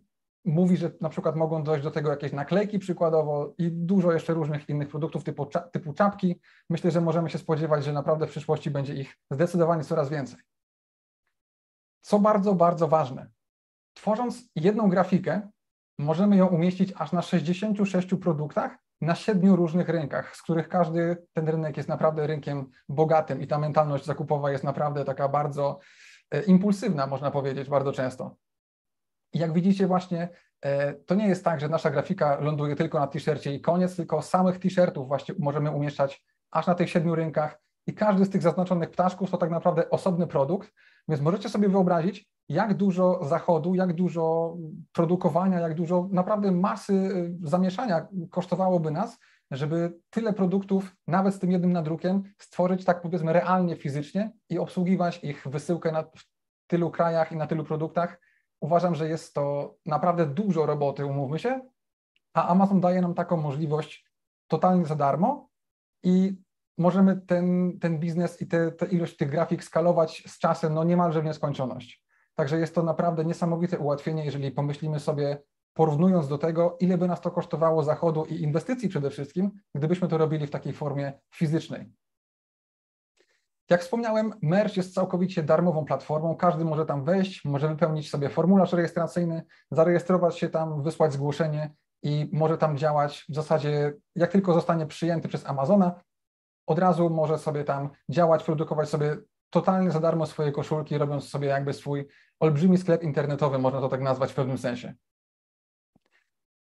mówi, że na przykład mogą dojść do tego jakieś naklejki przykładowo i dużo jeszcze różnych innych produktów typu, typu czapki. Myślę, że możemy się spodziewać, że naprawdę w przyszłości będzie ich zdecydowanie coraz więcej. Co bardzo, bardzo ważne. Tworząc jedną grafikę, możemy ją umieścić aż na sześćdziesięciu sześciu produktach na siedmiu różnych rynkach, z których każdy ten rynek jest naprawdę rynkiem bogatym i ta mentalność zakupowa jest naprawdę taka bardzo impulsywna, można powiedzieć, bardzo często. I jak widzicie właśnie, to nie jest tak, że nasza grafika ląduje tylko na t-shircie i koniec, tylko samych t-shirtów właśnie możemy umieszczać aż na tych siedmiu rynkach i każdy z tych zaznaczonych ptaszków to tak naprawdę osobny produkt, Więc możecie sobie wyobrazić, jak dużo zachodu, jak dużo produkowania, jak dużo naprawdę masy zamieszania kosztowałoby nas, żeby tyle produktów, nawet z tym jednym nadrukiem, stworzyć tak powiedzmy realnie, fizycznie i obsługiwać ich wysyłkę na, w tylu krajach i na tylu produktach. Uważam, że jest to naprawdę dużo roboty, umówmy się, a Amazon daje nam taką możliwość totalnie za darmo i możemy ten, ten biznes i tę ilość tych grafik skalować z czasem no niemalże w nieskończoność. Także jest to naprawdę niesamowite ułatwienie, jeżeli pomyślimy sobie, porównując do tego, ile by nas to kosztowało zachodu i inwestycji przede wszystkim, gdybyśmy to robili w takiej formie fizycznej. Jak wspomniałem, Merch jest całkowicie darmową platformą, każdy może tam wejść, może wypełnić sobie formularz rejestracyjny, zarejestrować się tam, wysłać zgłoszenie i może tam działać w zasadzie, jak tylko zostanie przyjęty przez Amazona, od razu może sobie tam działać, produkować sobie totalnie za darmo swoje koszulki, robiąc sobie jakby swój olbrzymi sklep internetowy, można to tak nazwać w pewnym sensie.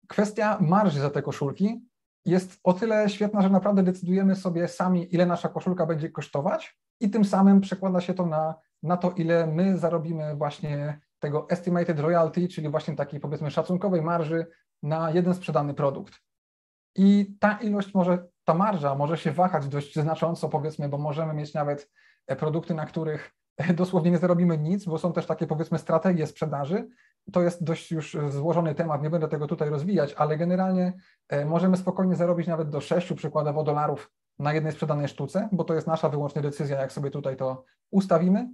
Kwestia marży za te koszulki jest o tyle świetna, że naprawdę decydujemy sobie sami, ile nasza koszulka będzie kosztować i tym samym przekłada się to na, na to, ile my zarobimy właśnie tego estimated royalty, czyli właśnie takiej powiedzmy szacunkowej marży na jeden sprzedany produkt. I ta ilość może, ta marża może się wahać dość znacząco powiedzmy, bo możemy mieć nawet produkty, na których dosłownie nie zarobimy nic, bo są też takie powiedzmy strategie sprzedaży. To jest dość już złożony temat, nie będę tego tutaj rozwijać, ale generalnie możemy spokojnie zarobić nawet do sześciu przykładowo dolarów na jednej sprzedanej sztuce, bo to jest nasza wyłącznie decyzja, jak sobie tutaj to ustawimy.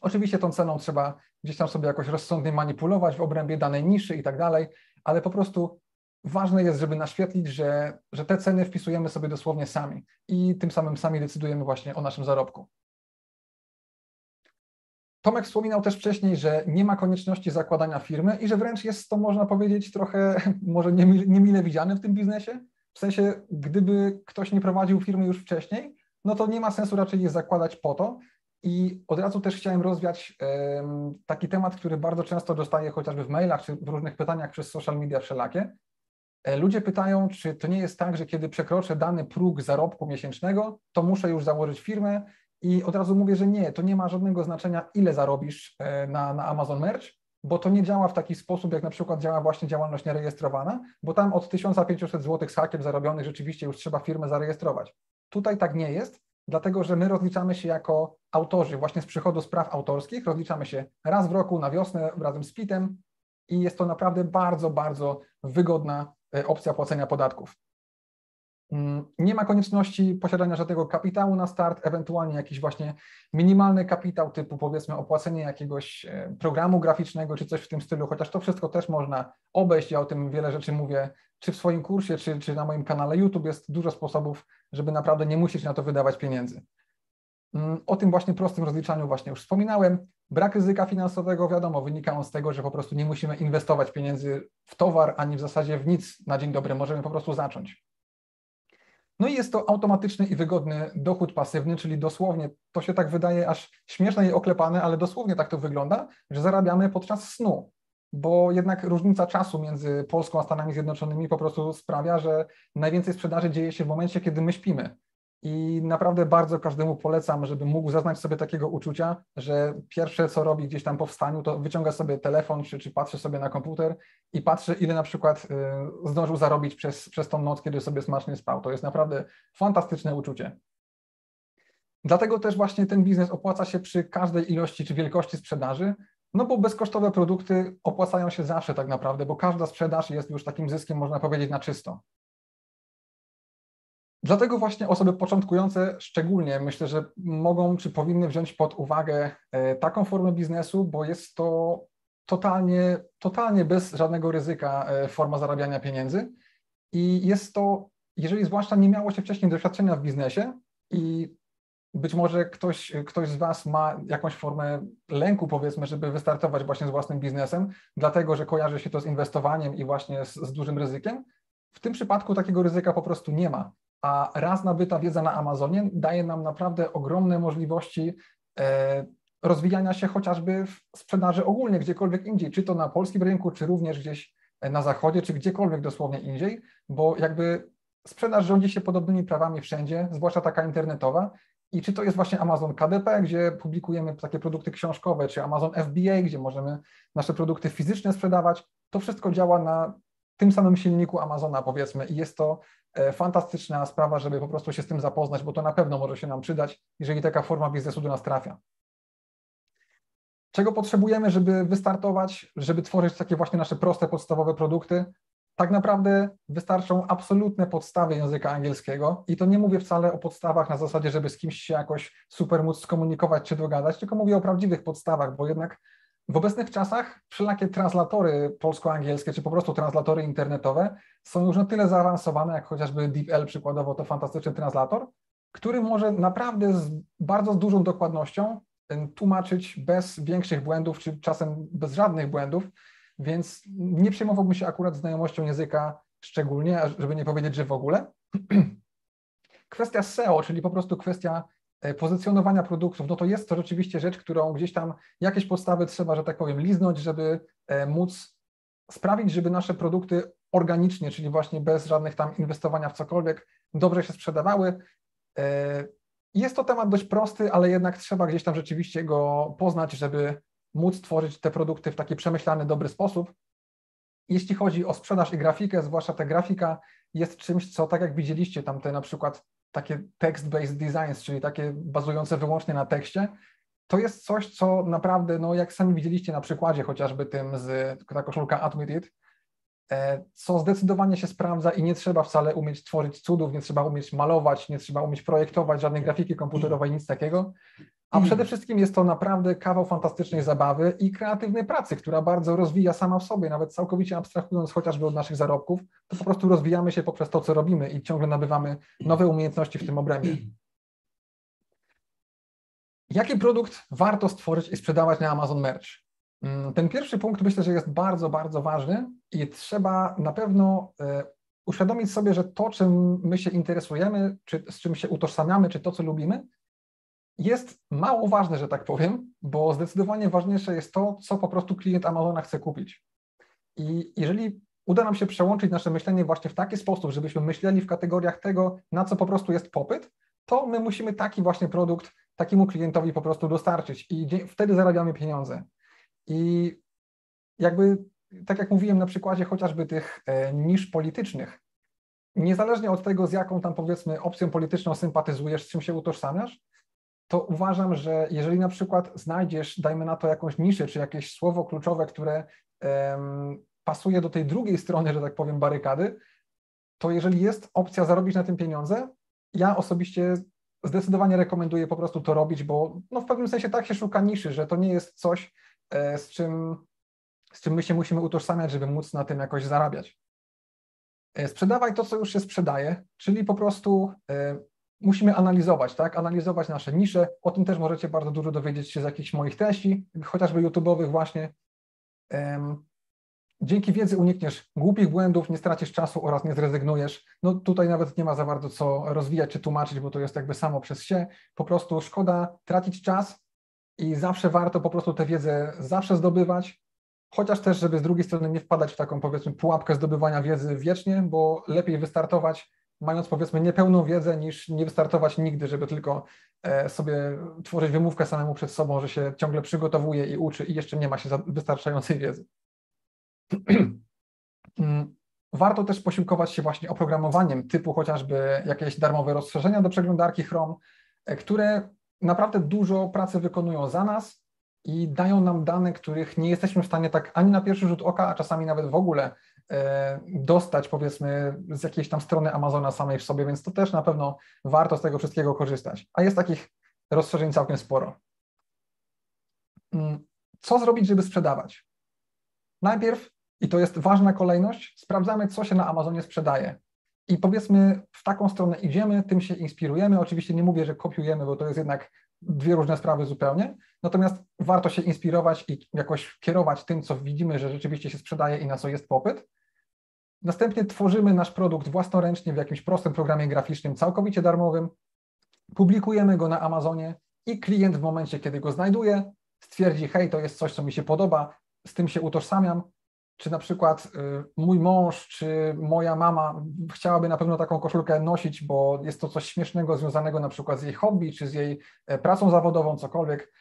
Oczywiście tą ceną trzeba gdzieś tam sobie jakoś rozsądnie manipulować w obrębie danej niszy i tak dalej, ale po prostu ważne jest, żeby naświetlić, że, że te ceny wpisujemy sobie dosłownie sami i tym samym sami decydujemy właśnie o naszym zarobku. Tomek wspominał też wcześniej, że nie ma konieczności zakładania firmy i że wręcz jest to, można powiedzieć, trochę może niemile, niemile widziane w tym biznesie. W sensie, gdyby ktoś nie prowadził firmy już wcześniej, no to nie ma sensu raczej je zakładać po to. I od razu też chciałem rozwiać um, taki temat, który bardzo często dostaję chociażby w mailach czy w różnych pytaniach przez social media wszelakie. Ludzie pytają, czy to nie jest tak, że kiedy przekroczę dany próg zarobku miesięcznego, to muszę już założyć firmę. I od razu mówię, że nie, to nie ma żadnego znaczenia, ile zarobisz na, na Amazon Merch, bo to nie działa w taki sposób, jak na przykład działa właśnie działalność nierejestrowana, bo tam od tysiąca pięciuset złotych z hakiem zarobionych rzeczywiście już trzeba firmę zarejestrować. Tutaj tak nie jest, dlatego że my rozliczamy się jako autorzy właśnie z przychodu z praw autorskich, rozliczamy się raz w roku na wiosnę razem z pitem i jest to naprawdę bardzo, bardzo wygodna opcja płacenia podatków. Nie ma konieczności posiadania żadnego kapitału na start, ewentualnie jakiś właśnie minimalny kapitał typu powiedzmy opłacenie jakiegoś programu graficznego czy coś w tym stylu, chociaż to wszystko też można obejść, ja o tym wiele rzeczy mówię, czy w swoim kursie, czy, czy na moim kanale YouTube jest dużo sposobów, żeby naprawdę nie musieć na to wydawać pieniędzy. O tym właśnie prostym rozliczaniu właśnie już wspominałem. Brak ryzyka finansowego, wiadomo, wynika on z tego, że po prostu nie musimy inwestować pieniędzy w towar, ani w zasadzie w nic na dzień dobry, możemy po prostu zacząć. No i jest to automatyczny i wygodny dochód pasywny, czyli dosłownie, to się tak wydaje aż śmieszne i oklepane, ale dosłownie tak to wygląda, że zarabiamy podczas snu, bo jednak różnica czasu między Polską a Stanami Zjednoczonymi po prostu sprawia, że najwięcej sprzedaży dzieje się w momencie, kiedy my śpimy. I naprawdę bardzo każdemu polecam, żeby mógł zaznać sobie takiego uczucia, że pierwsze, co robi gdzieś tam po wstaniu, to wyciąga sobie telefon czy, czy patrzy sobie na komputer i patrzy, ile na przykład y, zdążył zarobić przez, przez tą noc, kiedy sobie smacznie spał. To jest naprawdę fantastyczne uczucie. Dlatego też właśnie ten biznes opłaca się przy każdej ilości czy wielkości sprzedaży, no bo bezkosztowe produkty opłacają się zawsze tak naprawdę, bo każda sprzedaż jest już takim zyskiem, można powiedzieć, na czysto. Dlatego właśnie osoby początkujące szczególnie myślę, że mogą czy powinny wziąć pod uwagę taką formę biznesu, bo jest to totalnie, totalnie bez żadnego ryzyka forma zarabiania pieniędzy i jest to, jeżeli zwłaszcza nie miało się wcześniej doświadczenia w biznesie i być może ktoś, ktoś z Was ma jakąś formę lęku powiedzmy, żeby wystartować właśnie z własnym biznesem, dlatego że kojarzy się to z inwestowaniem i właśnie z, z dużym ryzykiem, w tym przypadku takiego ryzyka po prostu nie ma. A raz nabyta wiedza na Amazonie daje nam naprawdę ogromne możliwości rozwijania się chociażby w sprzedaży ogólnie, gdziekolwiek indziej, czy to na polskim rynku, czy również gdzieś na zachodzie, czy gdziekolwiek dosłownie indziej, bo jakby sprzedaż rządzi się podobnymi prawami wszędzie, zwłaszcza taka internetowa I czy to jest właśnie Amazon K D P, gdzie publikujemy takie produkty książkowe, czy Amazon F B A, gdzie możemy nasze produkty fizyczne sprzedawać, to wszystko działa na tym samym silniku Amazona, powiedzmy, i jest to fantastyczna sprawa, żeby po prostu się z tym zapoznać, bo to na pewno może się nam przydać, jeżeli taka forma biznesu do nas trafia. Czego potrzebujemy, żeby wystartować, żeby tworzyć takie właśnie nasze proste, podstawowe produkty? Tak naprawdę wystarczą absolutne podstawy języka angielskiego i to nie mówię wcale o podstawach na zasadzie, żeby z kimś się jakoś super móc skomunikować czy dogadać, tylko mówię o prawdziwych podstawach, bo jednak w obecnych czasach wszelakie translatory polsko-angielskie czy po prostu translatory internetowe są już na tyle zaawansowane, jak chociażby DeepL przykładowo, to fantastyczny translator, który może naprawdę z bardzo dużą dokładnością tłumaczyć bez większych błędów czy czasem bez żadnych błędów, więc nie przejmowałbym się akurat znajomością języka szczególnie, żeby nie powiedzieć, że w ogóle. Kwestia S E O, czyli po prostu kwestia pozycjonowania produktów, no to jest to rzeczywiście rzecz, którą gdzieś tam jakieś podstawy trzeba, że tak powiem, liznąć, żeby móc sprawić, żeby nasze produkty organicznie, czyli właśnie bez żadnych tam inwestowania w cokolwiek, dobrze się sprzedawały. Jest to temat dość prosty, ale jednak trzeba gdzieś tam rzeczywiście go poznać, żeby móc tworzyć te produkty w taki przemyślany, dobry sposób. Jeśli chodzi o sprzedaż i grafikę, zwłaszcza ta grafika jest czymś, co tak jak widzieliście tam te na przykład takie text-based designs, czyli takie bazujące wyłącznie na tekście, to jest coś, co naprawdę, no jak sami widzieliście na przykładzie chociażby tym z ta koszulka Admit It, co zdecydowanie się sprawdza i nie trzeba wcale umieć tworzyć cudów, nie trzeba umieć malować, nie trzeba umieć projektować żadnej grafiki komputerowej, nic takiego. A przede wszystkim jest to naprawdę kawał fantastycznej zabawy i kreatywnej pracy, która bardzo rozwija sama w sobie, nawet całkowicie abstrahując chociażby od naszych zarobków, to po prostu rozwijamy się poprzez to, co robimy i ciągle nabywamy nowe umiejętności w tym obrębie. Jaki produkt warto stworzyć i sprzedawać na Amazon Merch? Ten pierwszy punkt myślę, że jest bardzo, bardzo ważny i trzeba na pewno uświadomić sobie, że to, czym my się interesujemy, czy z czym się utożsamiamy, czy to, co lubimy, jest mało ważne, że tak powiem, bo zdecydowanie ważniejsze jest to, co po prostu klient Amazona chce kupić. I jeżeli uda nam się przełączyć nasze myślenie właśnie w taki sposób, żebyśmy myśleli w kategoriach tego, na co po prostu jest popyt, to my musimy taki właśnie produkt takiemu klientowi po prostu dostarczyć i wtedy zarabiamy pieniądze. I jakby, tak jak mówiłem na przykładzie chociażby tych nisz politycznych, niezależnie od tego, z jaką tam powiedzmy opcją polityczną sympatyzujesz, z czym się utożsamiasz, to uważam, że jeżeli na przykład znajdziesz, dajmy na to jakąś niszę, czy jakieś słowo kluczowe, które um, pasuje do tej drugiej strony, że tak powiem, barykady, to jeżeli jest opcja zarobić na tym pieniądze, ja osobiście zdecydowanie rekomenduję po prostu to robić, bo no, w pewnym sensie tak się szuka niszy, że to nie jest coś, e, z czym, z czym my się musimy utożsamiać, żeby móc na tym jakoś zarabiać. E, sprzedawaj to, co już się sprzedaje, czyli po prostu... E, Musimy analizować, tak? Analizować nasze nisze. O tym też możecie bardzo dużo dowiedzieć się z jakichś moich treści, chociażby YouTube'owych właśnie. Dzięki wiedzy unikniesz głupich błędów, nie stracisz czasu oraz nie zrezygnujesz. No tutaj nawet nie ma za bardzo co rozwijać czy tłumaczyć, bo to jest jakby samo przez się. Po prostu szkoda tracić czas i zawsze warto po prostu tę wiedzę zawsze zdobywać. Chociaż też, żeby z drugiej strony nie wpadać w taką powiedzmy pułapkę zdobywania wiedzy wiecznie, bo lepiej wystartować mając powiedzmy niepełną wiedzę, niż nie wystartować nigdy, żeby tylko sobie tworzyć wymówkę samemu przed sobą, że się ciągle przygotowuje i uczy i jeszcze nie ma się wystarczającej wiedzy. Warto też posiłkować się właśnie oprogramowaniem typu chociażby jakieś darmowe rozszerzenia do przeglądarki Chrome, które naprawdę dużo pracy wykonują za nas i dają nam dane, których nie jesteśmy w stanie tak ani na pierwszy rzut oka, a czasami nawet w ogóle dostać powiedzmy z jakiejś tam strony Amazona samej w sobie, więc to też na pewno warto z tego wszystkiego korzystać, a jest takich rozszerzeń całkiem sporo. Co zrobić, żeby sprzedawać? Najpierw, i to jest ważna kolejność, sprawdzamy, co się na Amazonie sprzedaje i powiedzmy w taką stronę idziemy, tym się inspirujemy, oczywiście nie mówię, że kopiujemy, bo to jest jednak dwie różne sprawy zupełnie, natomiast warto się inspirować i jakoś kierować tym, co widzimy, że rzeczywiście się sprzedaje i na co jest popyt. Następnie tworzymy nasz produkt własnoręcznie w jakimś prostym programie graficznym, całkowicie darmowym, publikujemy go na Amazonie i klient w momencie, kiedy go znajduje, stwierdzi, hej, to jest coś, co mi się podoba, z tym się utożsamiam, czy na przykład mój mąż, czy moja mama chciałaby na pewno taką koszulkę nosić, bo jest to coś śmiesznego związanego na przykład z jej hobby, czy z jej pracą zawodową, cokolwiek,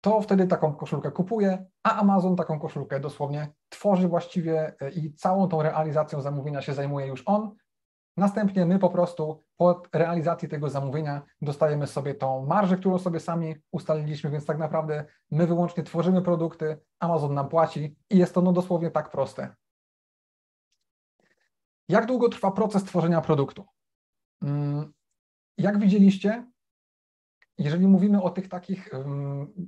to wtedy taką koszulkę kupuje, a Amazon taką koszulkę dosłownie tworzy właściwie i całą tą realizacją zamówienia się zajmuje już on. Następnie my po prostu po realizacji tego zamówienia dostajemy sobie tą marżę, którą sobie sami ustaliliśmy, więc tak naprawdę my wyłącznie tworzymy produkty, Amazon nam płaci i jest to no dosłownie tak proste. Jak długo trwa proces tworzenia produktu? Jak widzieliście, jeżeli mówimy o tych takich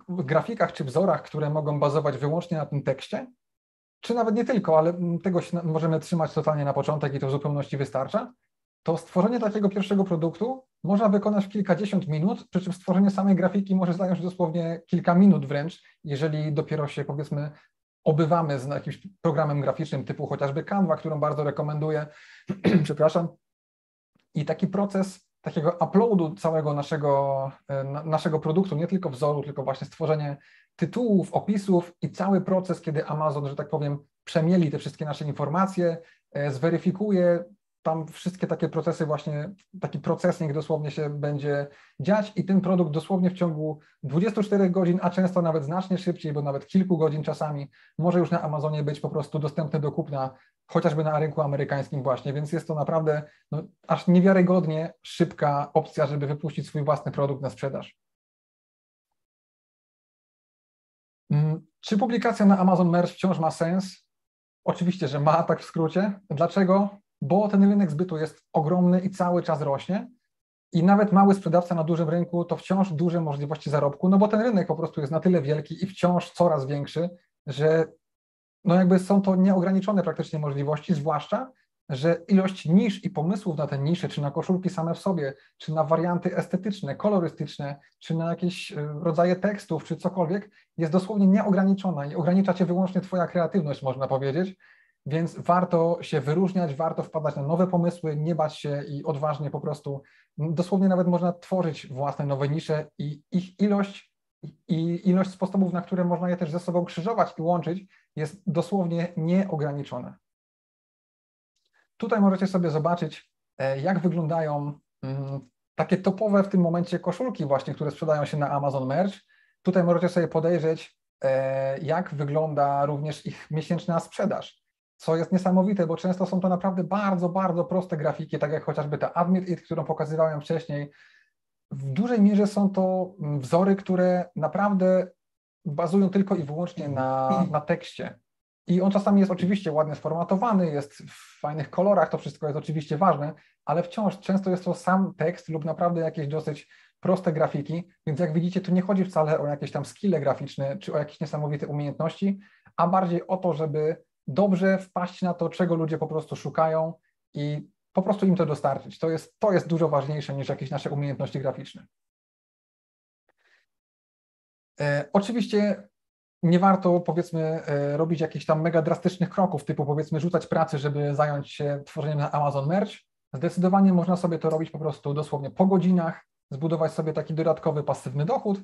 grafikach czy wzorach, które mogą bazować wyłącznie na tym tekście, czy nawet nie tylko, ale tego się możemy trzymać totalnie na początek i to w zupełności wystarcza, to stworzenie takiego pierwszego produktu można wykonać w kilkadziesiąt minut, przy czym stworzenie samej grafiki może zająć dosłownie kilka minut wręcz, jeżeli dopiero się, powiedzmy, obywamy z jakimś programem graficznym typu chociażby Canva, którą bardzo rekomenduję, przepraszam, i taki proces takiego uploadu całego naszego, na, naszego produktu, nie tylko wzoru, tylko właśnie stworzenie tytułów, opisów i cały proces, kiedy Amazon, że tak powiem, przemieli te wszystkie nasze informacje, e, zweryfikuje, tam wszystkie takie procesy właśnie, taki procesnik dosłownie się będzie dziać i ten produkt dosłownie w ciągu dwudziestu czterech godzin, a często nawet znacznie szybciej, bo nawet kilku godzin czasami, może już na Amazonie być po prostu dostępny do kupna, chociażby na rynku amerykańskim właśnie, więc jest to naprawdę no, aż niewiarygodnie szybka opcja, żeby wypuścić swój własny produkt na sprzedaż. Czy publikacja na Amazon Merch wciąż ma sens? Oczywiście, że ma, tak w skrócie. Dlaczego? Bo ten rynek zbytu jest ogromny i cały czas rośnie i nawet mały sprzedawca na dużym rynku to wciąż duże możliwości zarobku, no bo ten rynek po prostu jest na tyle wielki i wciąż coraz większy, że no jakby są to nieograniczone praktycznie możliwości, zwłaszcza, że ilość nisz i pomysłów na te nisze, czy na koszulki same w sobie, czy na warianty estetyczne, kolorystyczne, czy na jakieś rodzaje tekstów, czy cokolwiek, jest dosłownie nieograniczona i ogranicza cię wyłącznie twoja kreatywność, można powiedzieć, więc warto się wyróżniać, warto wpadać na nowe pomysły, nie bać się i odważnie po prostu, dosłownie nawet można tworzyć własne nowe nisze i ich ilość i ilość sposobów, na które można je też ze sobą krzyżować i łączyć, jest dosłownie nieograniczona. Tutaj możecie sobie zobaczyć, jak wyglądają takie topowe w tym momencie koszulki właśnie, które sprzedają się na Amazon Merch. Tutaj możecie sobie podejrzeć, jak wygląda również ich miesięczna sprzedaż, co jest niesamowite, bo często są to naprawdę bardzo, bardzo proste grafiki, tak jak chociażby ta Admit It, którą pokazywałem wcześniej. W dużej mierze są to wzory, które naprawdę bazują tylko i wyłącznie na, na tekście. I on czasami jest oczywiście ładnie sformatowany, jest w fajnych kolorach, to wszystko jest oczywiście ważne, ale wciąż często jest to sam tekst lub naprawdę jakieś dosyć proste grafiki, więc jak widzicie, tu nie chodzi wcale o jakieś tam skille graficzne czy o jakieś niesamowite umiejętności, a bardziej o to, żeby dobrze wpaść na to, czego ludzie po prostu szukają i po prostu im to dostarczyć. To jest, to jest dużo ważniejsze niż jakieś nasze umiejętności graficzne. E, oczywiście nie warto, powiedzmy, robić jakichś tam mega drastycznych kroków, typu powiedzmy rzucać pracy, żeby zająć się tworzeniem na Amazon Merch. Zdecydowanie można sobie to robić po prostu dosłownie po godzinach, zbudować sobie taki dodatkowy pasywny dochód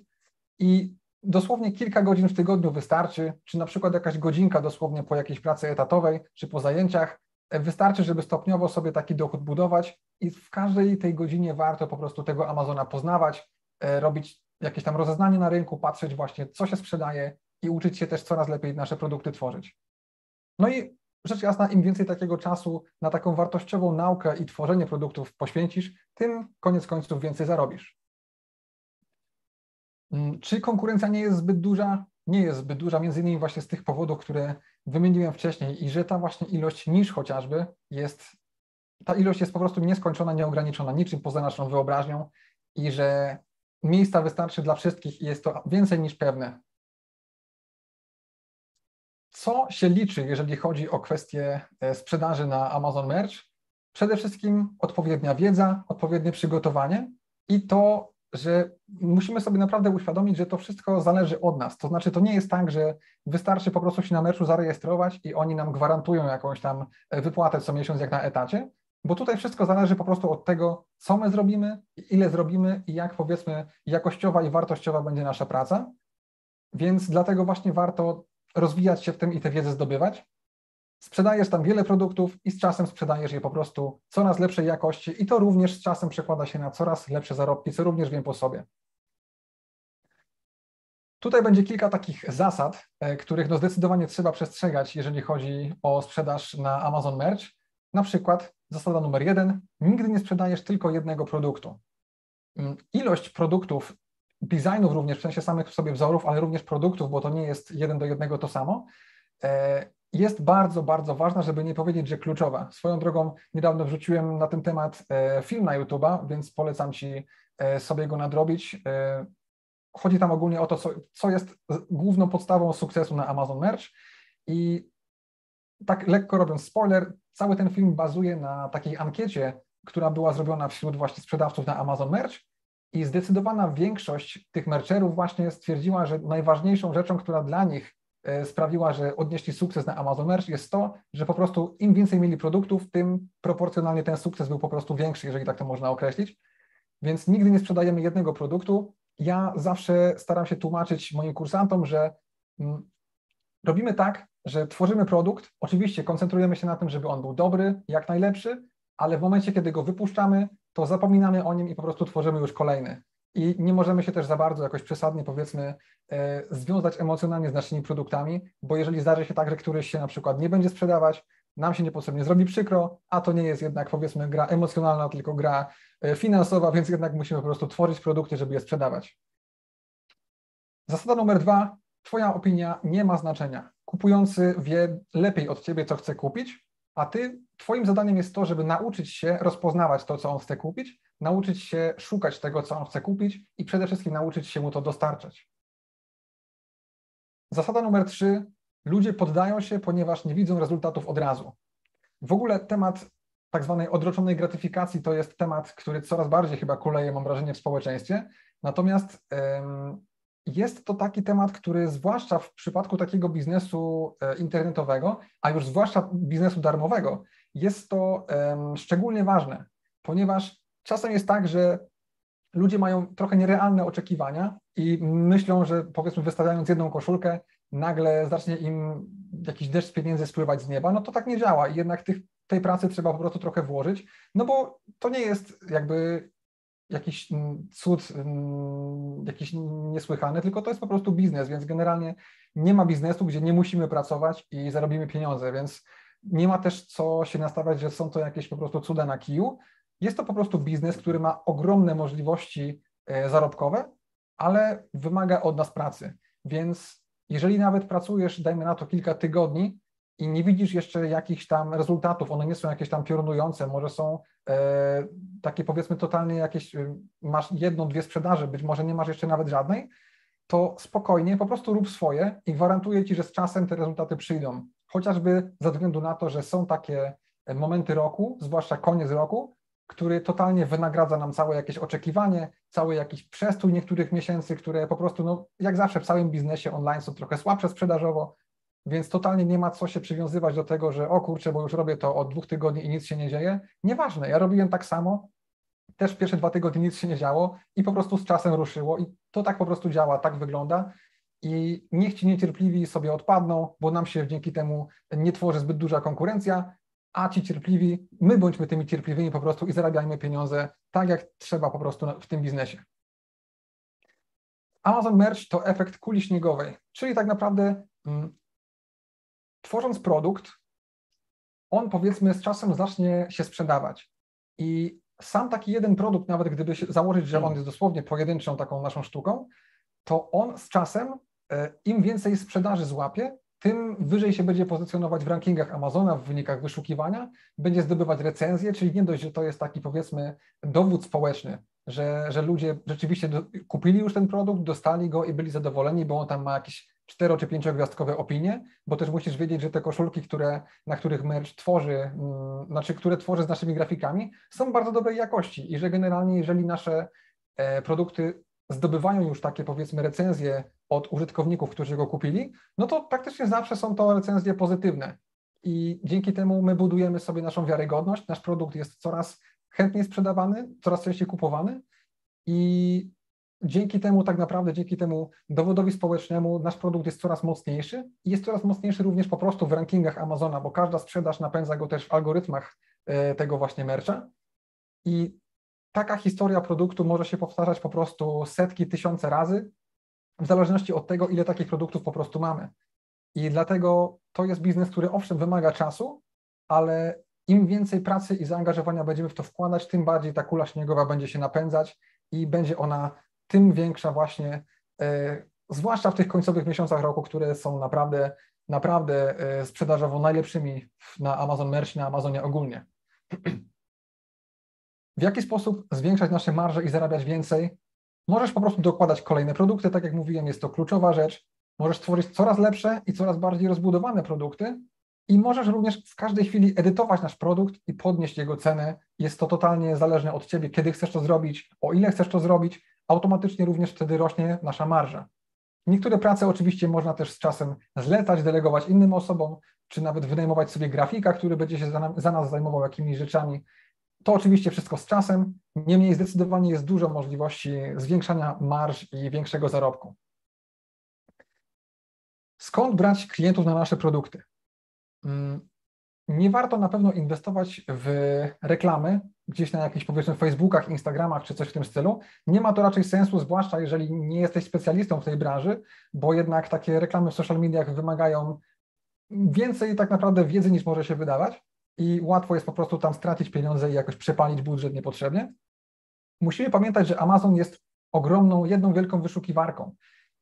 i dosłownie kilka godzin w tygodniu wystarczy, czy na przykład jakaś godzinka dosłownie po jakiejś pracy etatowej, czy po zajęciach, wystarczy, żeby stopniowo sobie taki dochód budować i w każdej tej godzinie warto po prostu tego Amazona poznawać, robić jakieś tam rozeznanie na rynku, patrzeć właśnie, co się sprzedaje, i uczyć się też coraz lepiej nasze produkty tworzyć. No i rzecz jasna, im więcej takiego czasu na taką wartościową naukę i tworzenie produktów poświęcisz, tym koniec końców więcej zarobisz. Czy konkurencja nie jest zbyt duża? Nie jest zbyt duża, między innymi właśnie z tych powodów, które wymieniłem wcześniej i że ta właśnie ilość nisz chociażby jest, ta ilość jest po prostu nieskończona, nieograniczona, niczym poza naszą wyobraźnią i że miejsca wystarczy dla wszystkich i jest to więcej niż pewne. Co się liczy, jeżeli chodzi o kwestię sprzedaży na Amazon Merch? Przede wszystkim odpowiednia wiedza, odpowiednie przygotowanie i to, że musimy sobie naprawdę uświadomić, że to wszystko zależy od nas. To znaczy, to nie jest tak, że wystarczy po prostu się na Merchu zarejestrować i oni nam gwarantują jakąś tam wypłatę co miesiąc jak na etacie, bo tutaj wszystko zależy po prostu od tego, co my zrobimy, ile zrobimy i jak, powiedzmy, jakościowa i wartościowa będzie nasza praca, więc dlatego właśnie warto rozwijać się w tym i tę wiedzę zdobywać. Sprzedajesz tam wiele produktów i z czasem sprzedajesz je po prostu coraz lepszej jakości i to również z czasem przekłada się na coraz lepsze zarobki, co również wiem po sobie. Tutaj będzie kilka takich zasad, których no zdecydowanie trzeba przestrzegać, jeżeli chodzi o sprzedaż na Amazon Merch. Na przykład zasada numer jeden, nigdy nie sprzedajesz tylko jednego produktu. Ilość produktów, designów również, w sensie samych w sobie wzorów, ale również produktów, bo to nie jest jeden do jednego to samo, jest bardzo, bardzo ważna, żeby nie powiedzieć, że kluczowa. Swoją drogą niedawno wrzuciłem na ten temat film na YouTube'a, więc polecam Ci sobie go nadrobić. Chodzi tam ogólnie o to, co, co jest główną podstawą sukcesu na Amazon Merch i tak lekko robiąc spoiler, cały ten film bazuje na takiej ankiecie, która była zrobiona wśród właśnie sprzedawców na Amazon Merch i zdecydowana większość tych mercherów właśnie stwierdziła, że najważniejszą rzeczą, która dla nich sprawiła, że odnieśli sukces na Amazon Merch jest to, że po prostu im więcej mieli produktów, tym proporcjonalnie ten sukces był po prostu większy, jeżeli tak to można określić. Więc nigdy nie sprzedajemy jednego produktu. Ja zawsze staram się tłumaczyć moim kursantom, że robimy tak, że tworzymy produkt, oczywiście koncentrujemy się na tym, żeby on był dobry, jak najlepszy, ale w momencie, kiedy go wypuszczamy, to zapominamy o nim i po prostu tworzymy już kolejny. I nie możemy się też za bardzo jakoś przesadnie, powiedzmy, związać emocjonalnie z naszymi produktami, bo jeżeli zdarzy się tak, że któryś się na przykład nie będzie sprzedawać, nam się niepotrzebnie zrobi przykro, a to nie jest jednak, powiedzmy, gra emocjonalna, tylko gra finansowa, więc jednak musimy po prostu tworzyć produkty, żeby je sprzedawać. Zasada numer dwa. Twoja opinia nie ma znaczenia. Kupujący wie lepiej od Ciebie, co chce kupić, a Ty, Twoim zadaniem jest to, żeby nauczyć się rozpoznawać to, co on chce kupić, nauczyć się szukać tego, co on chce kupić i przede wszystkim nauczyć się mu to dostarczać. Zasada numer trzy. Ludzie poddają się, ponieważ nie widzą rezultatów od razu. W ogóle temat tak zwanej odroczonej gratyfikacji to jest temat, który coraz bardziej chyba kuleje, mam wrażenie, w społeczeństwie. Natomiast ym, jest to taki temat, który zwłaszcza w przypadku takiego biznesu y, internetowego, a już zwłaszcza biznesu darmowego, jest to ym, szczególnie ważne, ponieważ czasem jest tak, że ludzie mają trochę nierealne oczekiwania i myślą, że powiedzmy wystawiając jedną koszulkę, nagle zacznie im jakiś deszcz pieniędzy spływać z nieba, no to tak nie działa i jednak tych, tej pracy trzeba po prostu trochę włożyć, no bo to nie jest jakby jakiś cud, jakiś niesłychany, tylko to jest po prostu biznes, więc generalnie nie ma biznesu, gdzie nie musimy pracować i zarobimy pieniądze, więc nie ma też co się nastawiać, że są to jakieś po prostu cuda na kiju. Jest to po prostu biznes, który ma ogromne możliwości zarobkowe, ale wymaga od nas pracy, więc jeżeli nawet pracujesz, dajmy na to kilka tygodni i nie widzisz jeszcze jakichś tam rezultatów, one nie są jakieś tam piorunujące, może są e, takie powiedzmy totalnie jakieś, masz jedną, dwie sprzedaże, być może nie masz jeszcze nawet żadnej, to spokojnie po prostu rób swoje i gwarantuję Ci, że z czasem te rezultaty przyjdą. Chociażby ze względu na to, że są takie momenty roku, zwłaszcza koniec roku, który totalnie wynagradza nam całe jakieś oczekiwanie, cały jakiś przestój niektórych miesięcy, które po prostu, no jak zawsze w całym biznesie online są trochę słabsze sprzedażowo, więc totalnie nie ma co się przywiązywać do tego, że o kurczę, bo już robię to od dwóch tygodni i nic się nie dzieje. Nieważne, ja robiłem tak samo, też pierwsze dwa tygodnie nic się nie działo i po prostu z czasem ruszyło i to tak po prostu działa, tak wygląda i niech ci niecierpliwi sobie odpadną, bo nam się dzięki temu nie tworzy zbyt duża konkurencja, a ci cierpliwi, my bądźmy tymi cierpliwymi po prostu i zarabiajmy pieniądze tak, jak trzeba po prostu w tym biznesie. Amazon Merch to efekt kuli śniegowej, czyli tak naprawdę mm, tworząc produkt, on powiedzmy z czasem zacznie się sprzedawać i sam taki jeden produkt, nawet gdyby się założyć, że on jest dosłownie pojedynczą taką naszą sztuką, to on z czasem, im więcej sprzedaży złapie, tym wyżej się będzie pozycjonować w rankingach Amazona, w wynikach wyszukiwania, będzie zdobywać recenzje, czyli nie dość, że to jest taki powiedzmy dowód społeczny, że, że ludzie rzeczywiście do, kupili już ten produkt, dostali go i byli zadowoleni, bo on tam ma jakieś cztero czy pięciogwiazdkowe opinie, bo też musisz wiedzieć, że te koszulki, które, na których merch tworzy, m, znaczy które tworzy z naszymi grafikami, są bardzo dobrej jakości i że generalnie jeżeli nasze e, produkty zdobywają już takie powiedzmy recenzje od użytkowników, którzy go kupili, no to praktycznie zawsze są to recenzje pozytywne i dzięki temu my budujemy sobie naszą wiarygodność, nasz produkt jest coraz chętniej sprzedawany, coraz częściej kupowany i dzięki temu tak naprawdę, dzięki temu dowodowi społecznemu nasz produkt jest coraz mocniejszy i jest coraz mocniejszy również po prostu w rankingach Amazona, bo każda sprzedaż napędza go też w algorytmach tego właśnie mercha i taka historia produktu może się powtarzać po prostu setki, tysiące razy w zależności od tego, ile takich produktów po prostu mamy. I dlatego to jest biznes, który owszem wymaga czasu, ale im więcej pracy i zaangażowania będziemy w to wkładać, tym bardziej ta kula śniegowa będzie się napędzać i będzie ona tym większa właśnie, y, zwłaszcza w tych końcowych miesiącach roku, które są naprawdę, naprawdę y, sprzedażowo najlepszymi na Amazon Merch, na Amazonie ogólnie. W jaki sposób zwiększać nasze marże i zarabiać więcej? Możesz po prostu dokładać kolejne produkty, tak jak mówiłem, jest to kluczowa rzecz. Możesz tworzyć coraz lepsze i coraz bardziej rozbudowane produkty i możesz również w każdej chwili edytować nasz produkt i podnieść jego cenę. Jest to totalnie zależne od Ciebie, kiedy chcesz to zrobić, o ile chcesz to zrobić, automatycznie również wtedy rośnie nasza marża. Niektóre prace oczywiście można też z czasem zlecać, delegować innym osobom, czy nawet wynajmować sobie grafika, który będzie się za nas zajmował jakimiś rzeczami. To oczywiście wszystko z czasem, niemniej zdecydowanie jest dużo możliwości zwiększania marż i większego zarobku. Skąd brać klientów na nasze produkty? Nie warto na pewno inwestować w reklamy, gdzieś na jakichś, powiedzmy, Facebookach, Instagramach czy coś w tym stylu. Nie ma to raczej sensu, zwłaszcza jeżeli nie jesteś specjalistą w tej branży, bo jednak takie reklamy w social mediach wymagają więcej tak naprawdę wiedzy niż może się wydawać i łatwo jest po prostu tam stracić pieniądze i jakoś przepalić budżet niepotrzebnie. Musimy pamiętać, że Amazon jest ogromną, jedną wielką wyszukiwarką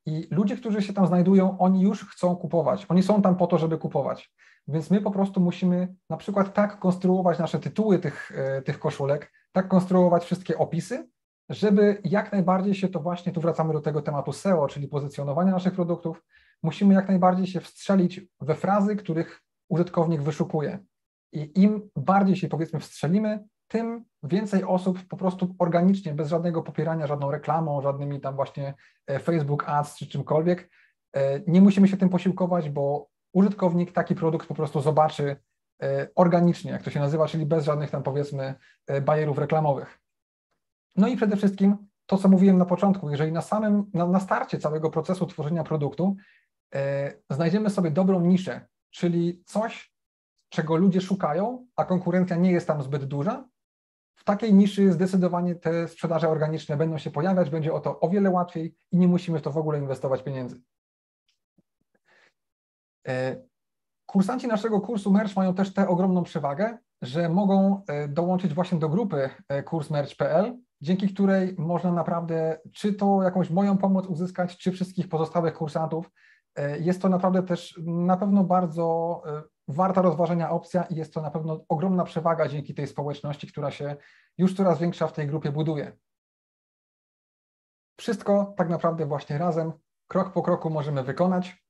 i ludzie, którzy się tam znajdują, oni już chcą kupować, oni są tam po to, żeby kupować. Więc my po prostu musimy na przykład tak konstruować nasze tytuły tych, tych koszulek, tak konstruować wszystkie opisy, żeby jak najbardziej się to właśnie, tu wracamy do tego tematu S E O, czyli pozycjonowania naszych produktów, musimy jak najbardziej się wstrzelić we frazy, których użytkownik wyszukuje. I im bardziej się, powiedzmy, wstrzelimy, tym więcej osób po prostu organicznie, bez żadnego popierania, żadną reklamą, żadnymi tam właśnie Facebook Ads czy czymkolwiek, nie musimy się tym posiłkować, bo użytkownik taki produkt po prostu zobaczy organicznie, jak to się nazywa, czyli bez żadnych tam, powiedzmy, bajerów reklamowych. No i przede wszystkim to, co mówiłem na początku, jeżeli na samym, na, na starcie całego procesu tworzenia produktu e, znajdziemy sobie dobrą niszę, czyli coś, czego ludzie szukają, a konkurencja nie jest tam zbyt duża, w takiej niszy zdecydowanie te sprzedaże organiczne będą się pojawiać, będzie o to o wiele łatwiej i nie musimy w to w ogóle inwestować pieniędzy. Kursanci naszego kursu Merch mają też tę ogromną przewagę, że mogą dołączyć właśnie do grupy kurs merch kropka p l, dzięki której można naprawdę czy to jakąś moją pomoc uzyskać, czy wszystkich pozostałych kursantów. Jest to naprawdę też na pewno bardzo warta rozważenia opcja i jest to na pewno ogromna przewaga dzięki tej społeczności, która się już coraz większa w tej grupie buduje. Wszystko tak naprawdę właśnie razem, krok po kroku możemy wykonać.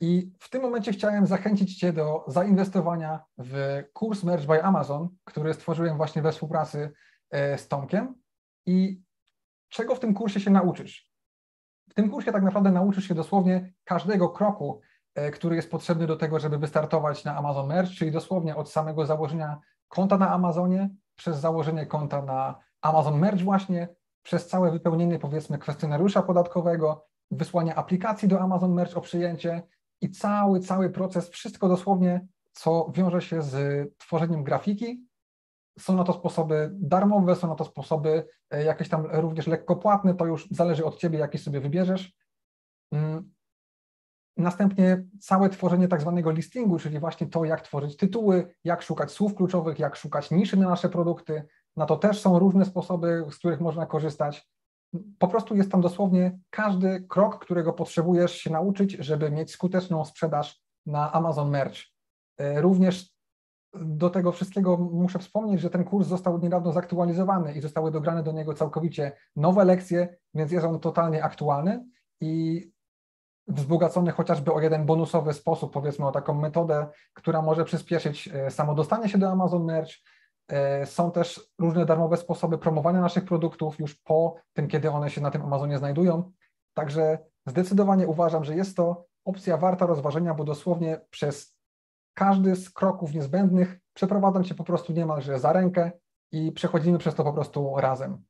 I w tym momencie chciałem zachęcić Cię do zainwestowania w kurs Merch by Amazon, który stworzyłem właśnie we współpracy z Tomkiem. I czego w tym kursie się nauczysz? W tym kursie tak naprawdę nauczysz się dosłownie każdego kroku, który jest potrzebny do tego, żeby wystartować na Amazon Merch, czyli dosłownie od samego założenia konta na Amazonie, przez założenie konta na Amazon Merch właśnie, przez całe wypełnienie, powiedzmy, kwestionariusza podatkowego, wysłanie aplikacji do Amazon Merch o przyjęcie, i cały, cały proces, wszystko dosłownie, co wiąże się z tworzeniem grafiki. Są na to sposoby darmowe, są na to sposoby jakieś tam również lekko płatne, to już zależy od Ciebie, jaki sobie wybierzesz. Następnie całe tworzenie tak zwanego listingu, czyli właśnie to, jak tworzyć tytuły, jak szukać słów kluczowych, jak szukać niszy na nasze produkty. Na to też są różne sposoby, z których można korzystać. Po prostu jest tam dosłownie każdy krok, którego potrzebujesz się nauczyć, żeby mieć skuteczną sprzedaż na Amazon Merch. Również do tego wszystkiego muszę wspomnieć, że ten kurs został niedawno zaktualizowany i zostały dograne do niego całkowicie nowe lekcje, więc jest on totalnie aktualny i wzbogacony chociażby o jeden bonusowy sposób, powiedzmy o taką metodę, która może przyspieszyć samo dostanie się do Amazon Merch. Są też różne darmowe sposoby promowania naszych produktów już po tym, kiedy one się na tym Amazonie znajdują. Także zdecydowanie uważam, że jest to opcja warta rozważenia, bo dosłownie przez każdy z kroków niezbędnych przeprowadzam Cię po prostu niemalże za rękę i przechodzimy przez to po prostu razem.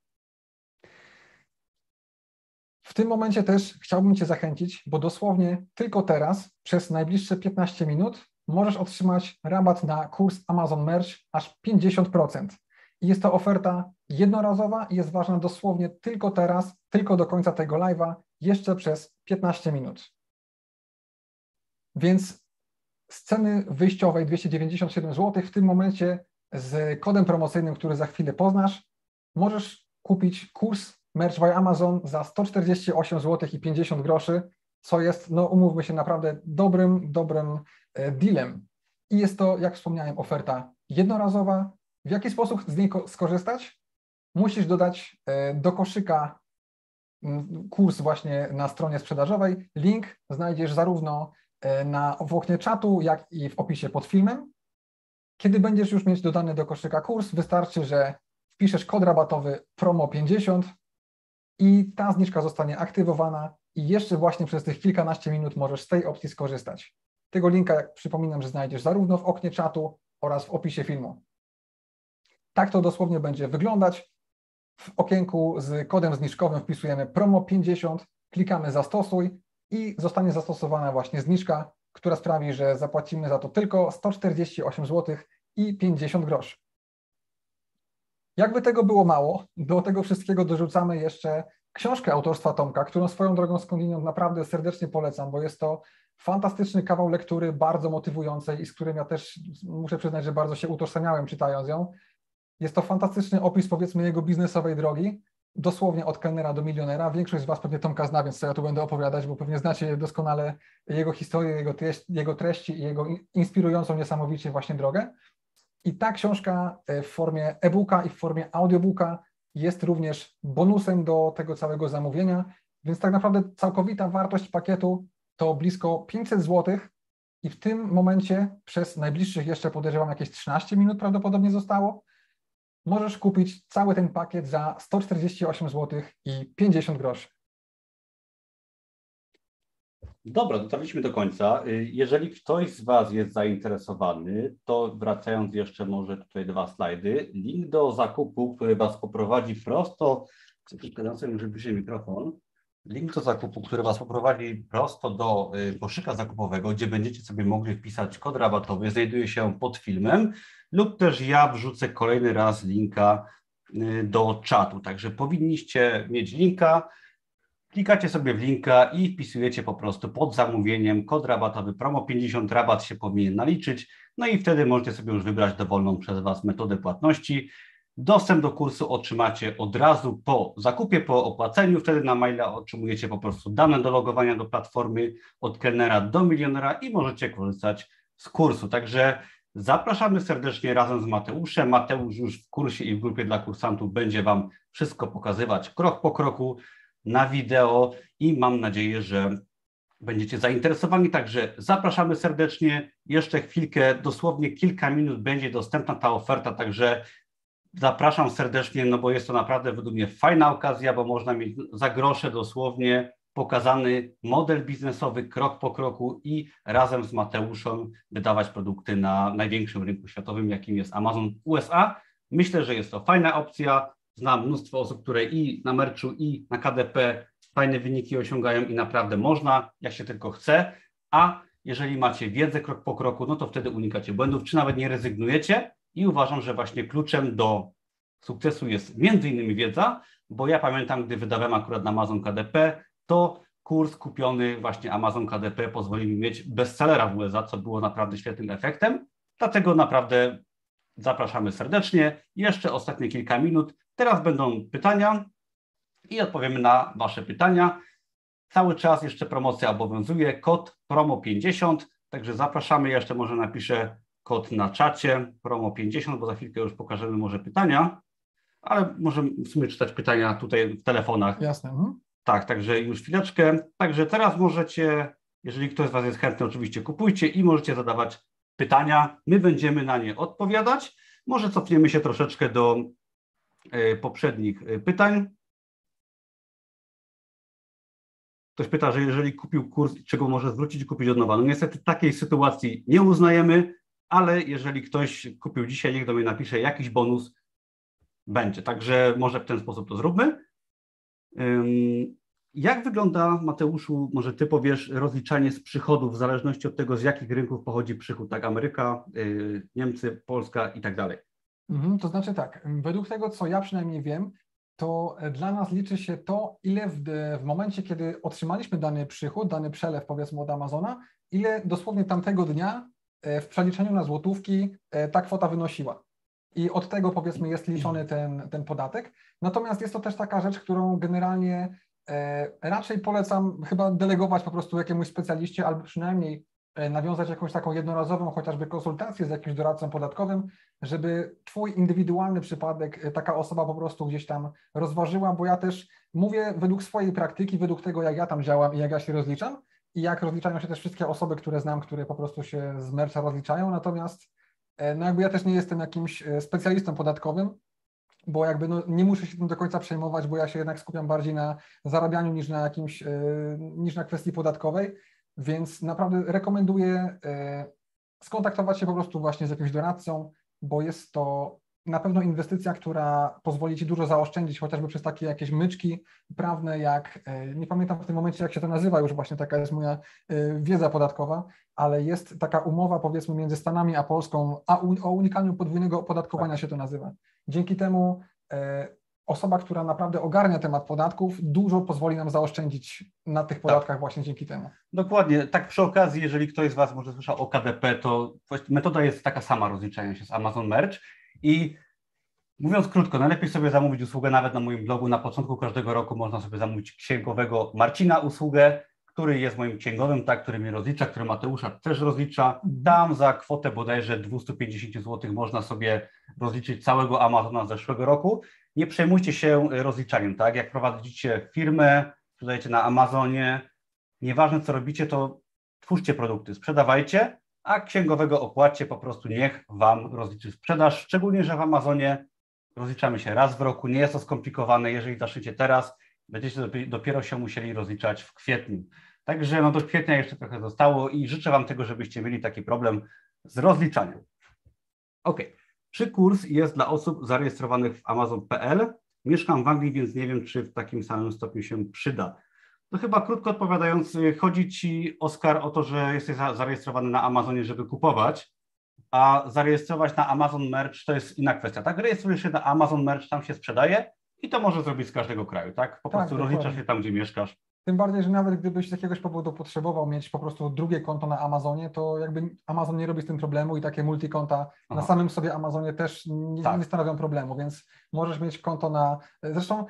W tym momencie też chciałbym Cię zachęcić, bo dosłownie tylko teraz przez najbliższe piętnaście minut możesz otrzymać rabat na kurs Amazon Merch aż pięćdziesiąt procent. I jest to oferta jednorazowa i jest ważna dosłownie tylko teraz, tylko do końca tego live'a, jeszcze przez piętnaście minut. Więc z ceny wyjściowej dwieście dziewięćdziesiąt siedem złotych w tym momencie z kodem promocyjnym, który za chwilę poznasz, możesz kupić kurs Merch by Amazon za sto czterdzieści osiem złotych i pięćdziesiąt groszy, co jest, no umówmy się, naprawdę dobrym, dobrym dealem. I jest to, jak wspomniałem, oferta jednorazowa. W jaki sposób z niej skorzystać? Musisz dodać do koszyka kurs właśnie na stronie sprzedażowej. Link znajdziesz zarówno na, w oknie czatu, jak i w opisie pod filmem. Kiedy będziesz już mieć dodany do koszyka kurs, wystarczy, że wpiszesz kod rabatowy promo pięćdziesiąt i ta zniżka zostanie aktywowana i jeszcze właśnie przez tych kilkanaście minut możesz z tej opcji skorzystać. Tego linka, jak przypominam, że znajdziesz zarówno w oknie czatu oraz w opisie filmu. Tak to dosłownie będzie wyglądać. W okienku z kodem zniżkowym wpisujemy promo pięćdziesiąt, klikamy zastosuj i zostanie zastosowana właśnie zniżka, która sprawi, że zapłacimy za to tylko sto czterdzieści osiem złotych i pięćdziesiąt groszy. Jakby tego było mało, do tego wszystkiego dorzucamy jeszcze książkę autorstwa Tomka, którą swoją drogą skądinąd naprawdę serdecznie polecam, bo jest to fantastyczny kawał lektury, bardzo motywującej i z którym ja też muszę przyznać, że bardzo się utożsamiałem czytając ją. Jest to fantastyczny opis, powiedzmy, jego biznesowej drogi, dosłownie od kelnera do milionera. Większość z Was pewnie Tomka zna, więc co ja tu będę opowiadać, bo pewnie znacie doskonale jego historię, jego, treść, jego treści i jego inspirującą niesamowicie właśnie drogę. I ta książka w formie e-booka i w formie audiobooka jest również bonusem do tego całego zamówienia, więc tak naprawdę całkowita wartość pakietu to blisko pięćset złotych i w tym momencie przez najbliższych jeszcze podejrzewam jakieś trzynaście minut prawdopodobnie zostało, możesz kupić cały ten pakiet za sto czterdzieści osiem złotych i pięćdziesiąt groszy. Dobra, dotarliśmy do końca. Jeżeli ktoś z Was jest zainteresowany, to wracając jeszcze może tutaj dwa slajdy, link do zakupu, który Was poprowadzi prosto, żeby się mikrofon, link do zakupu, który Was poprowadzi prosto do koszyka zakupowego, gdzie będziecie sobie mogli wpisać kod rabatowy, znajduje się pod filmem lub też ja wrzucę kolejny raz linka do czatu. Także powinniście mieć linka. Klikacie sobie w linka i wpisujecie po prostu pod zamówieniem kod rabatowy promo pięćdziesiąt, rabat się powinien naliczyć, no i wtedy możecie sobie już wybrać dowolną przez Was metodę płatności. Dostęp do kursu otrzymacie od razu po zakupie, po opłaceniu, wtedy na maila otrzymujecie po prostu dane do logowania do platformy od kelnera do milionera i możecie korzystać z kursu. Także zapraszamy serdecznie razem z Mateuszem. Mateusz już w kursie i w grupie dla kursantów będzie Wam wszystko pokazywać krok po kroku na wideo i mam nadzieję, że będziecie zainteresowani. Także zapraszamy serdecznie. Jeszcze chwilkę, dosłownie kilka minut będzie dostępna ta oferta, także zapraszam serdecznie, no bo jest to naprawdę według mnie fajna okazja, bo można mieć za grosze dosłownie pokazany model biznesowy krok po kroku i razem z Mateuszem wydawać produkty na największym rynku światowym, jakim jest Amazon U S A. Myślę, że jest to fajna opcja. Znam mnóstwo osób, które i na merczu, i na K D P fajne wyniki osiągają i naprawdę można, jak się tylko chce, a jeżeli macie wiedzę krok po kroku, no to wtedy unikacie błędów, czy nawet nie rezygnujecie i uważam, że właśnie kluczem do sukcesu jest między innymi wiedza, bo ja pamiętam, gdy wydawałem akurat na Amazon K D P, to kurs kupiony właśnie Amazon K D P pozwolił mi mieć bestsellera w U S A, co było naprawdę świetnym efektem, dlatego naprawdę zapraszamy serdecznie. Jeszcze ostatnie kilka minut. Teraz będą pytania i odpowiemy na Wasze pytania. Cały czas jeszcze promocja obowiązuje, kod promo pięćdziesiąt, także zapraszamy. Ja jeszcze może napiszę kod na czacie, promo pięćdziesiąt, bo za chwilkę już pokażemy może pytania, ale możemy w sumie czytać pytania tutaj w telefonach. Jasne. Mhm. Tak, także już chwileczkę. Także teraz możecie, jeżeli ktoś z Was jest chętny, oczywiście kupujcie i możecie zadawać pytania. My będziemy na nie odpowiadać. Może cofniemy się troszeczkę do poprzednich pytań. Ktoś pyta, że jeżeli kupił kurs, czego może zwrócić i kupić od nowa. No niestety takiej sytuacji nie uznajemy, ale jeżeli ktoś kupił dzisiaj, niech do mnie napisze, jakiś bonus będzie. Także może w ten sposób to zróbmy. Jak wygląda, Mateuszu, może ty powiesz, rozliczanie z przychodów w zależności od tego, z jakich rynków pochodzi przychód, tak? Ameryka, y, Niemcy, Polska i tak dalej. Mhm, to znaczy tak, według tego, co ja przynajmniej wiem, to dla nas liczy się to, ile w, w momencie, kiedy otrzymaliśmy dany przychód, dany przelew, powiedzmy, od Amazona, ile dosłownie tamtego dnia w przeliczeniu na złotówki ta kwota wynosiła. I od tego, powiedzmy, jest liczony ten, ten podatek. Natomiast jest to też taka rzecz, którą generalnie raczej polecam chyba delegować po prostu jakiemuś specjaliście, albo przynajmniej nawiązać jakąś taką jednorazową chociażby konsultację z jakimś doradcą podatkowym, żeby twój indywidualny przypadek taka osoba po prostu gdzieś tam rozważyła, bo ja też mówię według swojej praktyki, według tego, jak ja tam działam i jak ja się rozliczam i jak rozliczają się też wszystkie osoby, które znam, które po prostu się z mercha rozliczają, natomiast no jakby ja też nie jestem jakimś specjalistą podatkowym, bo jakby no nie muszę się tym do końca przejmować, bo ja się jednak skupiam bardziej na zarabianiu niż na jakimś, niż na kwestii podatkowej, więc naprawdę rekomenduję skontaktować się po prostu właśnie z jakimś doradcą, bo jest to na pewno inwestycja, która pozwoli ci dużo zaoszczędzić, chociażby przez takie jakieś myczki prawne, jak, nie pamiętam w tym momencie, jak się to nazywa już, właśnie taka jest moja wiedza podatkowa, ale jest taka umowa, powiedzmy, między Stanami a Polską, a o unikaniu podwójnego opodatkowania się to nazywa. Dzięki temu osoba, która naprawdę ogarnia temat podatków, dużo pozwoli nam zaoszczędzić na tych podatkach, tak, właśnie dzięki temu. Dokładnie. Tak przy okazji, jeżeli ktoś z Was może słyszał o K D P, to metoda jest taka sama rozliczania się z Amazon Merch i mówiąc krótko, najlepiej sobie zamówić usługę, nawet na moim blogu na początku każdego roku można sobie zamówić księgowego Marcina usługę, który jest moim księgowym, tak, który mnie rozlicza, który Mateusza też rozlicza. Dam za kwotę bodajże dwieście pięćdziesiąt złotych można sobie rozliczyć całego Amazona z zeszłego roku. Nie przejmujcie się rozliczaniem, tak? Jak prowadzicie firmę, sprzedajecie na Amazonie, nieważne co robicie, to twórzcie produkty, sprzedawajcie, a księgowego opłacie, po prostu niech Wam rozliczy sprzedaż, szczególnie że w Amazonie rozliczamy się raz w roku, nie jest to skomplikowane, jeżeli zaczniecie teraz, będziecie dopiero się musieli rozliczać w kwietniu. Także no do kwietnia jeszcze trochę zostało i życzę Wam tego, żebyście mieli taki problem z rozliczaniem. Ok. Czy kurs jest dla osób zarejestrowanych w amazon kropka p l? Mieszkam w Anglii, więc nie wiem, czy w takim samym stopniu się przyda. No chyba krótko odpowiadając, chodzi Ci, Oskar, o to, że jesteś zarejestrowany na Amazonie, żeby kupować, a zarejestrować na Amazon Merch to jest inna kwestia. Tak, rejestrujesz się na Amazon Merch, tam się sprzedaje, i to możesz zrobić z każdego kraju, tak? Po tak, prostu dokładnie. Rozliczasz się tam, gdzie mieszkasz. Tym bardziej, że nawet gdybyś z jakiegoś powodu potrzebował mieć po prostu drugie konto na Amazonie, to jakby Amazon nie robi z tym problemu i takie multikonta Aha. na samym sobie Amazonie też nie, tak. nie stanowią problemu, więc możesz mieć konto na... Zresztą,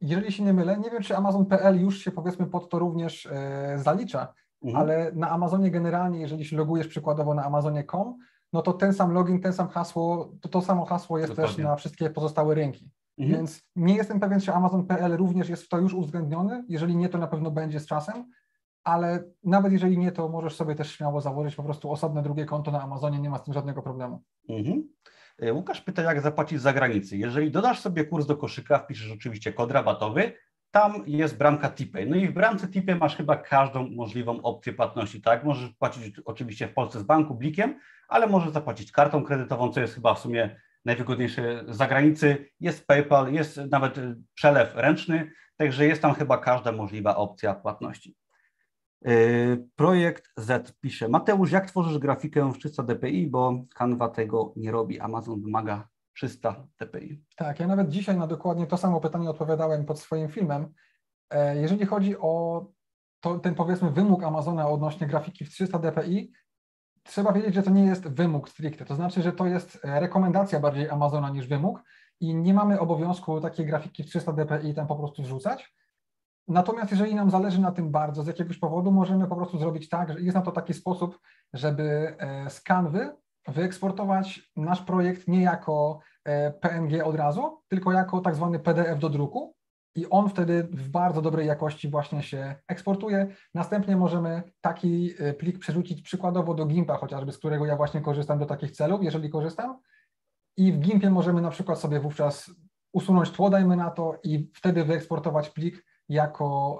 jeżeli się nie mylę, nie wiem, czy amazon kropka p l już się, powiedzmy, pod to również e, zalicza, mhm. ale na Amazonie generalnie, jeżeli się logujesz przykładowo na amazonie kropka com, no to ten sam login, ten sam hasło, to to samo hasło jest dokładnie. Też na wszystkie pozostałe rynki. Mhm. Więc nie jestem pewien, czy amazon kropka p l również jest w to już uwzględniony, jeżeli nie, to na pewno będzie z czasem, ale nawet jeżeli nie, to możesz sobie też śmiało założyć po prostu osobne drugie konto na Amazonie, nie ma z tym żadnego problemu. Mhm. Łukasz pyta, jak zapłacić z zagranicy. Jeżeli dodasz sobie kurs do koszyka, wpiszesz oczywiście kod rabatowy, tam jest bramka TeePay. No i w bramce TeePay masz chyba każdą możliwą opcję płatności, tak? Możesz płacić oczywiście w Polsce z banku, blikiem, ale możesz zapłacić kartą kredytową, co jest chyba w sumie najwygodniejsze z zagranicy, jest PayPal, jest nawet przelew ręczny, także jest tam chyba każda możliwa opcja płatności. Yy, projekt Z pisze, Mateusz, jak tworzysz grafikę w trzysta d p i, bo Canva tego nie robi, Amazon wymaga trzysta d p i. Tak, ja nawet dzisiaj na dokładnie to samo pytanie odpowiadałem pod swoim filmem. Jeżeli chodzi o to, ten, powiedzmy, wymóg Amazona odnośnie grafiki w trzysta d p i, trzeba wiedzieć, że to nie jest wymóg stricte, to znaczy, że to jest rekomendacja bardziej Amazona niż wymóg i nie mamy obowiązku takiej grafiki w trzysta d p i tam po prostu wrzucać. Natomiast jeżeli nam zależy na tym bardzo, z jakiegoś powodu możemy po prostu zrobić tak, że jest na to taki sposób, żeby z Canvy wyeksportować nasz projekt nie jako P N G od razu, tylko jako tak zwany P D F do druku. I on wtedy w bardzo dobrej jakości właśnie się eksportuje. Następnie możemy taki plik przerzucić przykładowo do Gimpa chociażby, z którego ja właśnie korzystam do takich celów, jeżeli korzystam. I w Gimpie możemy na przykład sobie wówczas usunąć tło, dajmy na to, i wtedy wyeksportować plik jako,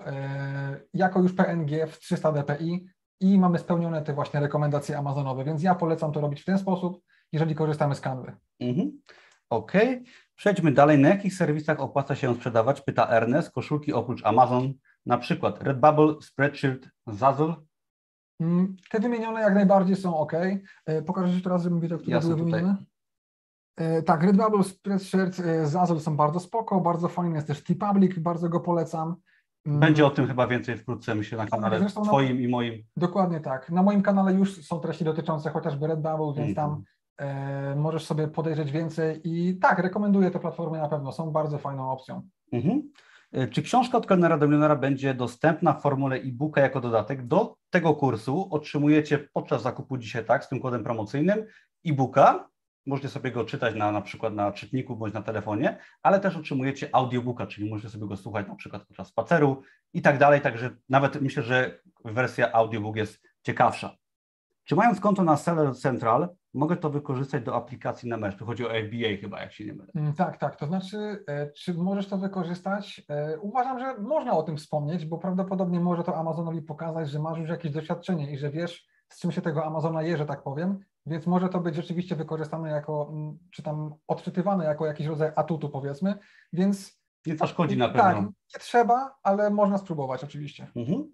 jako już P N G w trzysta d p i i mamy spełnione te właśnie rekomendacje amazonowe, więc ja polecam to robić w ten sposób, jeżeli korzystamy z Canvy. Mhm. Okej. Okay. Przejdźmy dalej. Na jakich serwisach opłaca się sprzedawać? Pyta Ernest. Koszulki oprócz Amazon na przykład Redbubble, Spreadshirt, Zazzle? Te wymienione jak najbardziej są ok. Pokażę jeszcze raz, żebym wiedział, które były wymienione. Tak, Redbubble, Spreadshirt, Zazzle są bardzo spoko, bardzo fajny jest też TeePublic, bardzo go polecam. Będzie o tym chyba więcej wkrótce, myślę, na kanale Zresztą twoim na... i moim. Dokładnie tak. Na moim kanale już są treści dotyczące chociażby Redbubble, więc mm. tam e, możesz sobie podejrzeć więcej i tak, rekomenduję te platformy na pewno, są bardzo fajną opcją. Mm-hmm. Czy książka od kelnera do milionera będzie dostępna w formule e-booka jako dodatek do tego kursu? Otrzymujecie podczas zakupu dzisiaj tak, z tym kodem promocyjnym e-booka. Możecie sobie go czytać na, na przykład na czytniku bądź na telefonie, ale też otrzymujecie audiobooka, czyli możecie sobie go słuchać na przykład podczas spaceru i tak dalej. Także nawet myślę, że wersja audiobook jest ciekawsza. Czy mając konto na Seller Central, mogę to wykorzystać do aplikacji na Merch? Tu chodzi o F B A chyba, jak się nie mylę. Tak, tak. To znaczy, czy możesz to wykorzystać? Uważam, że można o tym wspomnieć, bo prawdopodobnie może to Amazonowi pokazać, że masz już jakieś doświadczenie i że wiesz, z czym się tego Amazona je, że tak powiem. Więc może to być rzeczywiście wykorzystane jako, czy tam odczytywane jako jakiś rodzaj atutu, powiedzmy, więc... Nie to szkodzi na pewno. Tak, nie trzeba, ale można spróbować oczywiście. Mhm.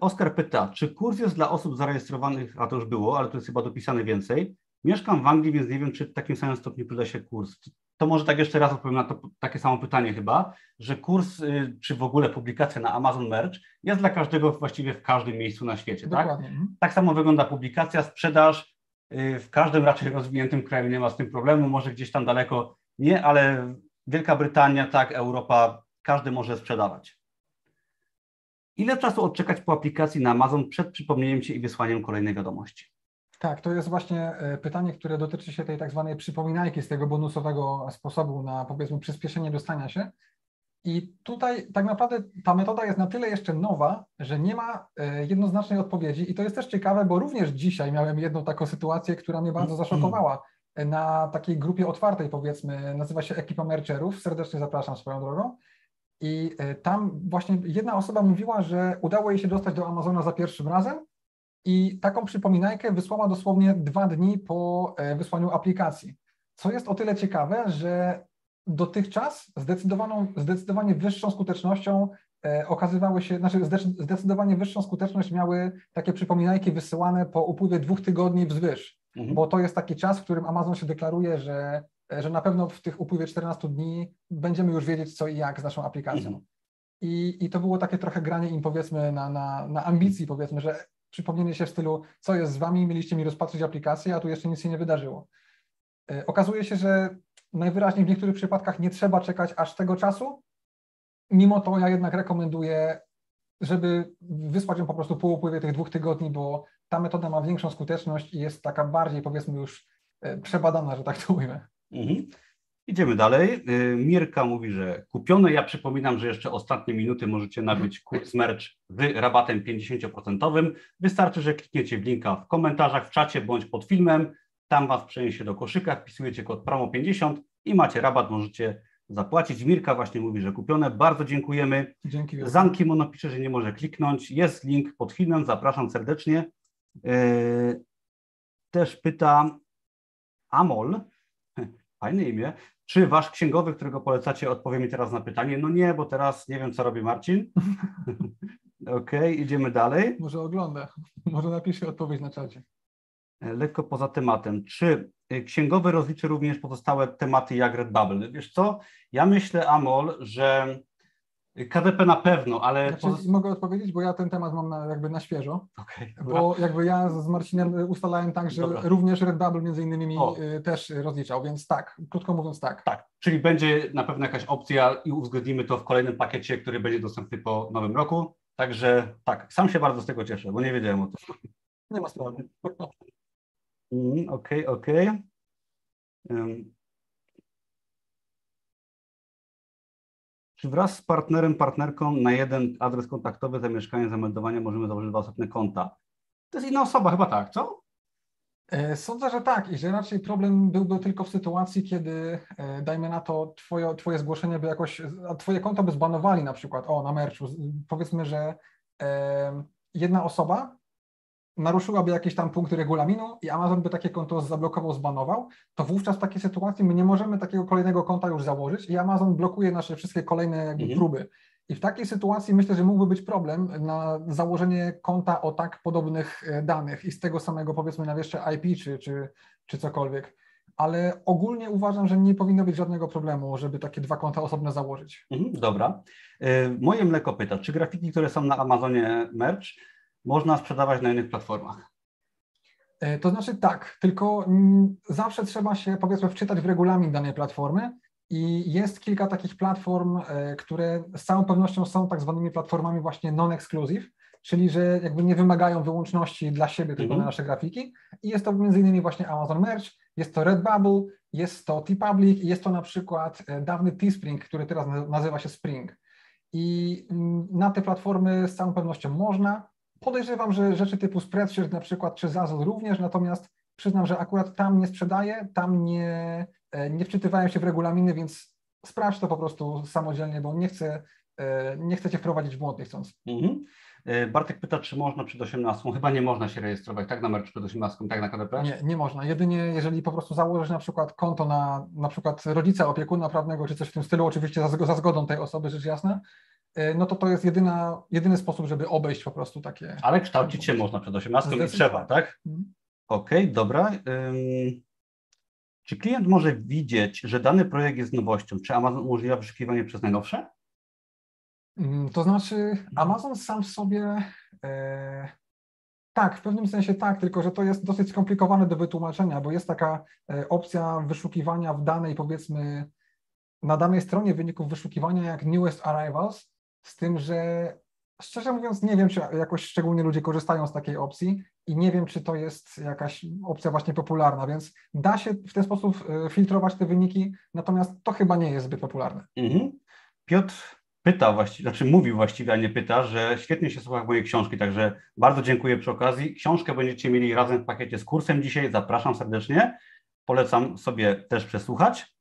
Oskar pyta, czy kurs jest dla osób zarejestrowanych, a to już było, ale to jest chyba dopisane więcej. Mieszkam w Anglii, więc nie wiem, czy w takim samym stopniu przyda się kurs. To może tak jeszcze raz odpowiem na to takie samo pytanie chyba, że kurs, czy w ogóle publikacja na Amazon Merch jest dla każdego właściwie w każdym miejscu na świecie. Dokładnie. Tak? Mhm. Tak samo wygląda publikacja, sprzedaż. W każdym raczej rozwiniętym kraju nie ma z tym problemu, może gdzieś tam daleko nie, ale Wielka Brytania, tak, Europa, każdy może sprzedawać. Ile czasu odczekać po aplikacji na Amazon przed przypomnieniem się i wysłaniem kolejnej wiadomości? Tak, to jest właśnie pytanie, które dotyczy się tej tak zwanej przypominajki z tego bonusowego sposobu na, powiedzmy, przyspieszenie dostania się. I tutaj tak naprawdę ta metoda jest na tyle jeszcze nowa, że nie ma jednoznacznej odpowiedzi i to jest też ciekawe, bo również dzisiaj miałem jedną taką sytuację, która mnie bardzo zaszokowała na takiej grupie otwartej, powiedzmy, nazywa się Ekipa Mercherów, serdecznie zapraszam swoją drogą i tam właśnie jedna osoba mówiła, że udało jej się dostać do Amazona za pierwszym razem i taką przypominajkę wysłała dosłownie dwa dni po wysłaniu aplikacji, co jest o tyle ciekawe, że dotychczas zdecydowaną, zdecydowanie wyższą skutecznością e, okazywały się, znaczy zdecydowanie wyższą skuteczność miały takie przypominajki wysyłane po upływie dwóch tygodni wzwyż, mhm. bo to jest taki czas, w którym Amazon się deklaruje, że, że na pewno w tych upływie czternastu dni będziemy już wiedzieć co i jak z naszą aplikacją. Mhm. I, i to było takie trochę granie im, powiedzmy, na, na, na ambicji, powiedzmy, że przypomnienie się w stylu, co jest z wami, mieliście mi rozpatrzyć aplikację, a tu jeszcze nic się nie wydarzyło. E, okazuje się, że najwyraźniej w niektórych przypadkach nie trzeba czekać aż tego czasu. Mimo to ja jednak rekomenduję, żeby wysłać ją po prostu po upływie tych dwóch tygodni, bo ta metoda ma większą skuteczność i jest taka bardziej, powiedzmy, już przebadana, że tak to mówimy. Mhm. Idziemy dalej. Mirka mówi, że kupione. Ja przypominam, że jeszcze ostatnie minuty możecie nabyć kurs merch z rabatem pięćdziesiąt procent. Wystarczy, że klikniecie w linka w komentarzach, w czacie bądź pod filmem. Tam was przeniesie do koszyka, wpisujecie kod promo pięćdziesiąt i macie rabat, możecie zapłacić. Mirka właśnie mówi, że kupione. Bardzo dziękujemy. Dzięki. Zanki Mono pisze, że nie może kliknąć. Jest link pod filmem, zapraszam serdecznie. Yy, też pyta Amol, fajne imię, czy wasz księgowy, którego polecacie, odpowie mi teraz na pytanie? No nie, bo teraz nie wiem, co robi Marcin. Okej, okay, idziemy dalej. Może ogląda, może napisze odpowiedź na czacie. Lekko poza tematem. Czy księgowy rozliczy również pozostałe tematy jak Redbubble? Wiesz co? Ja myślę, Amol, że K D P na pewno, ale... Ja poz... Mogę odpowiedzieć, bo ja ten temat mam na, jakby na świeżo. Okay, bo jakby ja z Marcinem ustalałem tak, że dobra. Również Redbubble między innymi o. też rozliczał, więc tak, krótko mówiąc tak. Tak, czyli będzie na pewno jakaś opcja i uwzględnimy to w kolejnym pakiecie, który będzie dostępny po nowym roku. Także tak, sam się bardzo z tego cieszę, bo nie wiedziałem o tym. Nie ma sprawy. Okej, okay, okej. Okay. Um. Czy wraz z partnerem, partnerką na jeden adres kontaktowy za mieszkanie, za meldowanie możemy założyć dwa osobne konta? To jest inna osoba chyba, tak, co? Sądzę, że tak i że raczej problem byłby tylko w sytuacji, kiedy dajmy na to twoje, twoje zgłoszenie by jakoś, a twoje konto by zbanowali na przykład, o, na merchu, powiedzmy, że e, jedna osoba naruszyłaby jakiś tam punkt regulaminu i Amazon by takie konto zablokował, zbanował, to wówczas w takiej sytuacji my nie możemy takiego kolejnego konta już założyć i Amazon blokuje nasze wszystkie kolejne jakby mhm. próby. I w takiej sytuacji myślę, że mógłby być problem na założenie konta o tak podobnych danych i z tego samego, powiedzmy, na jeszcze I P czy, czy, czy cokolwiek. Ale ogólnie uważam, że nie powinno być żadnego problemu, żeby takie dwa konta osobne założyć. Mhm, dobra. Moje mleko pyta, czy grafiki, które są na Amazonie Merch, można sprzedawać na innych platformach? To znaczy tak, tylko zawsze trzeba się, powiedzmy, wczytać w regulamin danej platformy i jest kilka takich platform, które z całą pewnością są tak zwanymi platformami właśnie non-exclusive, czyli że jakby nie wymagają wyłączności dla siebie tylko mm-hmm. na nasze grafiki i jest to między innymi właśnie Amazon Merch, jest to Redbubble, jest to TeePublic, jest to na przykład dawny Teespring, który teraz nazywa się Spring i na te platformy z całą pewnością można. Podejrzewam, że rzeczy typu Spreadshirt na przykład czy Zazzle również, natomiast przyznam, że akurat tam nie sprzedaję, tam nie, nie wczytywałem się w regulaminy, więc sprawdź to po prostu samodzielnie, bo nie chcę, nie chcę Cię wprowadzić w błąd nie chcąc. Mhm. Bartek pyta, czy można przed osiemnastką? Chyba nie można się rejestrować, tak, na Merch przed osiemnastką, tak, na K D P? Nie, nie można. Jedynie jeżeli po prostu założysz na przykład konto na na przykład rodzica, opiekuna prawnego czy coś w tym stylu, oczywiście za, za zgodą tej osoby, rzecz jasna, no to to jest jedyna, jedyny sposób, żeby obejść po prostu takie... Ale kształcić się można przed osiemnastką i trzeba, tak? Mhm. Okej, okay, dobra. Ym... Czy klient może widzieć, że dany projekt jest nowością? Czy Amazon umożliwia wyszukiwanie przez najnowsze? To znaczy Amazon sam w sobie, e, tak, w pewnym sensie tak, tylko że to jest dosyć skomplikowane do wytłumaczenia, bo jest taka e, opcja wyszukiwania w danej, powiedzmy, na danej stronie wyników wyszukiwania jak Newest Arrivals, z tym, że szczerze mówiąc nie wiem, czy jakoś szczególnie ludzie korzystają z takiej opcji i nie wiem, czy to jest jakaś opcja właśnie popularna, więc da się w ten sposób filtrować te wyniki, natomiast to chyba nie jest zbyt popularne. Mhm. Piotr pyta właściwie, znaczy mówił właściwie, a nie pyta, że świetnie się słucha mojej książki, także bardzo dziękuję przy okazji. Książkę będziecie mieli razem w pakiecie z kursem dzisiaj, zapraszam serdecznie. Polecam sobie też przesłuchać.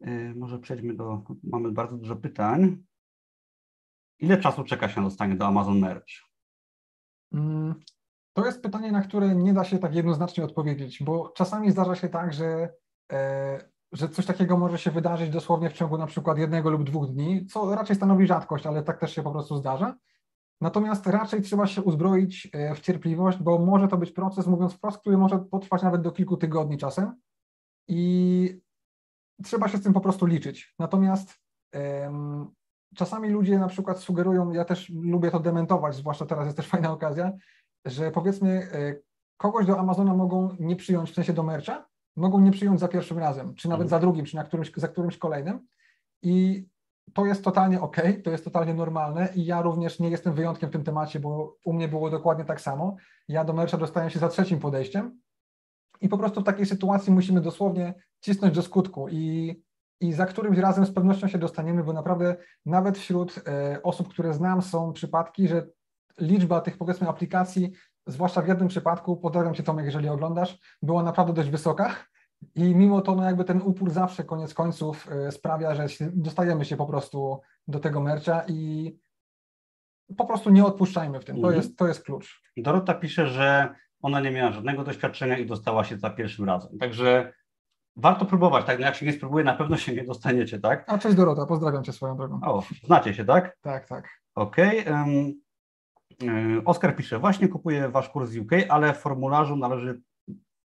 Yy, może przejdźmy do, mamy bardzo dużo pytań. Ile czasu czeka się na dostanie do Amazon Merch? Mm, to jest pytanie, na które nie da się tak jednoznacznie odpowiedzieć, bo czasami zdarza się tak, że yy, że coś takiego może się wydarzyć dosłownie w ciągu na przykład jednego lub dwóch dni, co raczej stanowi rzadkość, ale tak też się po prostu zdarza. Natomiast raczej trzeba się uzbroić w cierpliwość, bo może to być proces, mówiąc wprost, który może potrwać nawet do kilku tygodni czasem i trzeba się z tym po prostu liczyć. Natomiast um, czasami ludzie na przykład sugerują, ja też lubię to dementować, zwłaszcza teraz jest też fajna okazja, że powiedzmy kogoś do Amazona mogą nie przyjąć, w sensie do mercha, mogą nie przyjąć za pierwszym razem, czy nawet za drugim, czy na którymś, za którymś kolejnym i to jest totalnie ok, to jest totalnie normalne i ja również nie jestem wyjątkiem w tym temacie, bo u mnie było dokładnie tak samo. Ja do mercha dostaję się za trzecim podejściem i po prostu w takiej sytuacji musimy dosłownie cisnąć do skutku i, i za którymś razem z pewnością się dostaniemy, bo naprawdę nawet wśród e, osób, które znam, są przypadki, że liczba tych, powiedzmy, aplikacji, zwłaszcza w jednym przypadku, pozdrawiam Cię, Tomek, jeżeli oglądasz, była naprawdę dość wysoka i mimo to no jakby ten upór zawsze koniec końców sprawia, że dostajemy się po prostu do tego mercha i po prostu nie odpuszczajmy w tym, to jest, to jest klucz. Dorota pisze, że ona nie miała żadnego doświadczenia i dostała się za pierwszym razem, także warto próbować, tak? No jak się nie spróbuje, na pewno się nie dostaniecie, tak? A cześć Dorota, pozdrawiam Cię swoją drogą. O, znacie się, tak? Tak, tak. Okej. Okay, um... Oskar pisze, właśnie kupuję wasz kurs z U K, ale w formularzu należy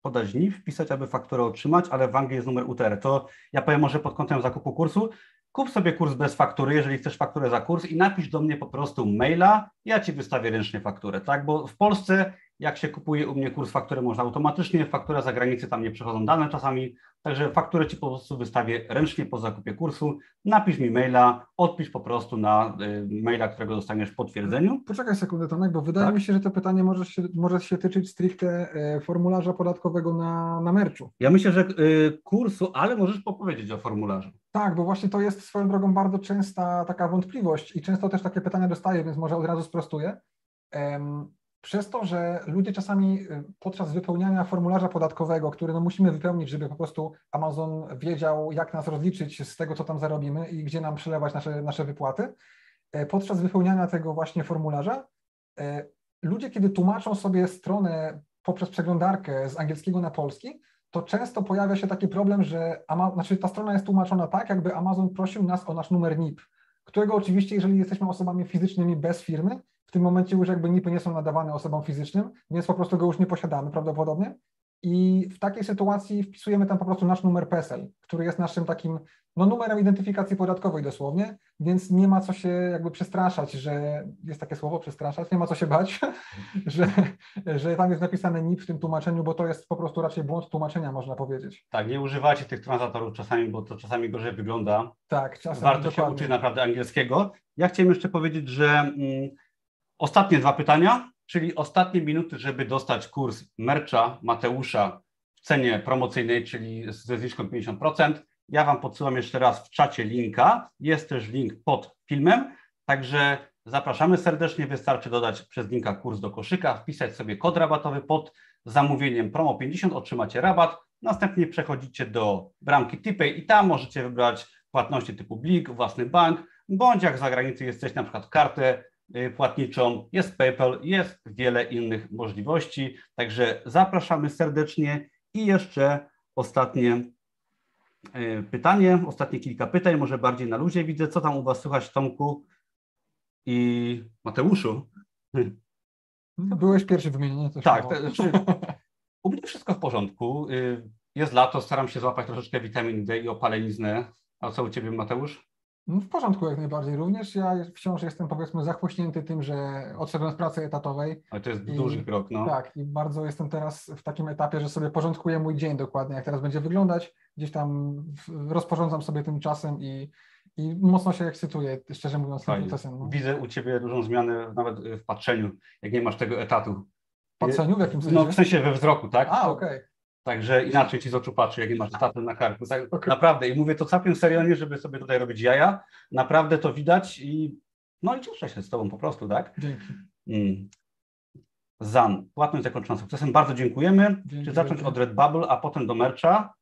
podać N I P, wpisać, aby fakturę otrzymać, ale w Anglii jest numer U T R. To ja powiem może pod kątem zakupu kursu, kup sobie kurs bez faktury, jeżeli chcesz fakturę za kurs i napisz do mnie po prostu maila, ja Ci wystawię ręcznie fakturę, tak? Bo w Polsce jak się kupuje u mnie kurs, fakturę można automatycznie, faktura za granicę, tam nie przechodzą dane czasami, także fakturę Ci po prostu wystawię ręcznie po zakupie kursu, napisz mi maila, odpisz po prostu na y, maila, którego dostaniesz w potwierdzeniu. Poczekaj sekundę, Tomek, bo wydaje tak? mi się, że to pytanie może się, może się tyczyć stricte y, formularza podatkowego na, na merchu. Ja myślę, że y, kursu, ale możesz opowiedzieć o formularzu. Tak, bo właśnie to jest swoją drogą bardzo częsta taka wątpliwość i często też takie pytania dostaję, więc może od razu sprostuję. Um, Przez to, że ludzie czasami podczas wypełniania formularza podatkowego, który no musimy wypełnić, żeby po prostu Amazon wiedział, jak nas rozliczyć z tego, co tam zarobimy i gdzie nam przelewać nasze, nasze wypłaty, podczas wypełniania tego właśnie formularza ludzie, kiedy tłumaczą sobie stronę poprzez przeglądarkę z angielskiego na polski, to często pojawia się taki problem, że Ama, znaczy ta strona jest tłumaczona tak, jakby Amazon prosił nas o nasz numer N I P, którego oczywiście, jeżeli jesteśmy osobami fizycznymi bez firmy, w tym momencie już jakby N I P-y nie są nadawane osobom fizycznym, więc po prostu go już nie posiadamy prawdopodobnie. I w takiej sytuacji wpisujemy tam po prostu nasz numer PESEL, który jest naszym takim no, numerem identyfikacji podatkowej dosłownie, więc nie ma co się jakby przestraszać, że jest takie słowo przestraszać, nie ma co się bać, że, że tam jest napisane N I P w tym tłumaczeniu, bo to jest po prostu raczej błąd tłumaczenia, można powiedzieć. Tak, nie używacie tych translatorów czasami, bo to czasami gorzej wygląda. Tak, czasami. Warto dokładnie. Się uczyć naprawdę angielskiego. Ja chciałem jeszcze powiedzieć, że mm, ostatnie dwa pytania. Czyli ostatnie minuty, żeby dostać kurs mercha Mateusza w cenie promocyjnej, czyli ze zniżką pięćdziesiąt procent. Ja Wam podsyłam jeszcze raz w czacie linka. Jest też link pod filmem. Także zapraszamy serdecznie. Wystarczy dodać przez linka kurs do koszyka, wpisać sobie kod rabatowy pod zamówieniem promo pięćdziesiąt, otrzymacie rabat. Następnie przechodzicie do bramki TeePay i tam możecie wybrać płatności typu blik, własny bank, bądź jak za granicą jesteś, na przykład kartę płatniczą, jest PayPal, jest wiele innych możliwości, także zapraszamy serdecznie. I jeszcze ostatnie pytanie, ostatnie kilka pytań, może bardziej na luzie. Widzę, co tam u Was słychać, Tomku i Mateuszu. Byłeś pierwszy wymieniony. Tak, to, znaczy, u mnie wszystko w porządku, jest lato, staram się złapać troszeczkę witamin D i opaleniznę. A co u Ciebie, Mateusz? W porządku jak najbardziej również. Ja wciąż jestem, powiedzmy, zachłośnięty tym, że odszedłem z pracy etatowej. Ale to jest i, duży krok, no. Tak, i bardzo jestem teraz w takim etapie, że sobie porządkuję mój dzień dokładnie, jak teraz będzie wyglądać. Gdzieś tam rozporządzam sobie tym czasem i, i mocno się ekscytuję, szczerze mówiąc, tym procesem. No. Widzę u Ciebie dużą zmianę nawet w patrzeniu, jak nie masz tego etatu. W patrzeniu? W jakim sensie? No w sensie we wzroku, tak? A, okej. Okay. Także inaczej ci z oczu patrzy, jak nie masz tatę na karku. Tak, okay. Naprawdę. I mówię to całkiem serio, nie żeby sobie tutaj robić jaja. Naprawdę to widać i no i cieszę się z Tobą po prostu, tak? Dzięki. Mm. Zan, płatność zakończona sukcesem. Bardzo dziękujemy. Dzięki. Czy zacząć od Redbubble, a potem do mercha?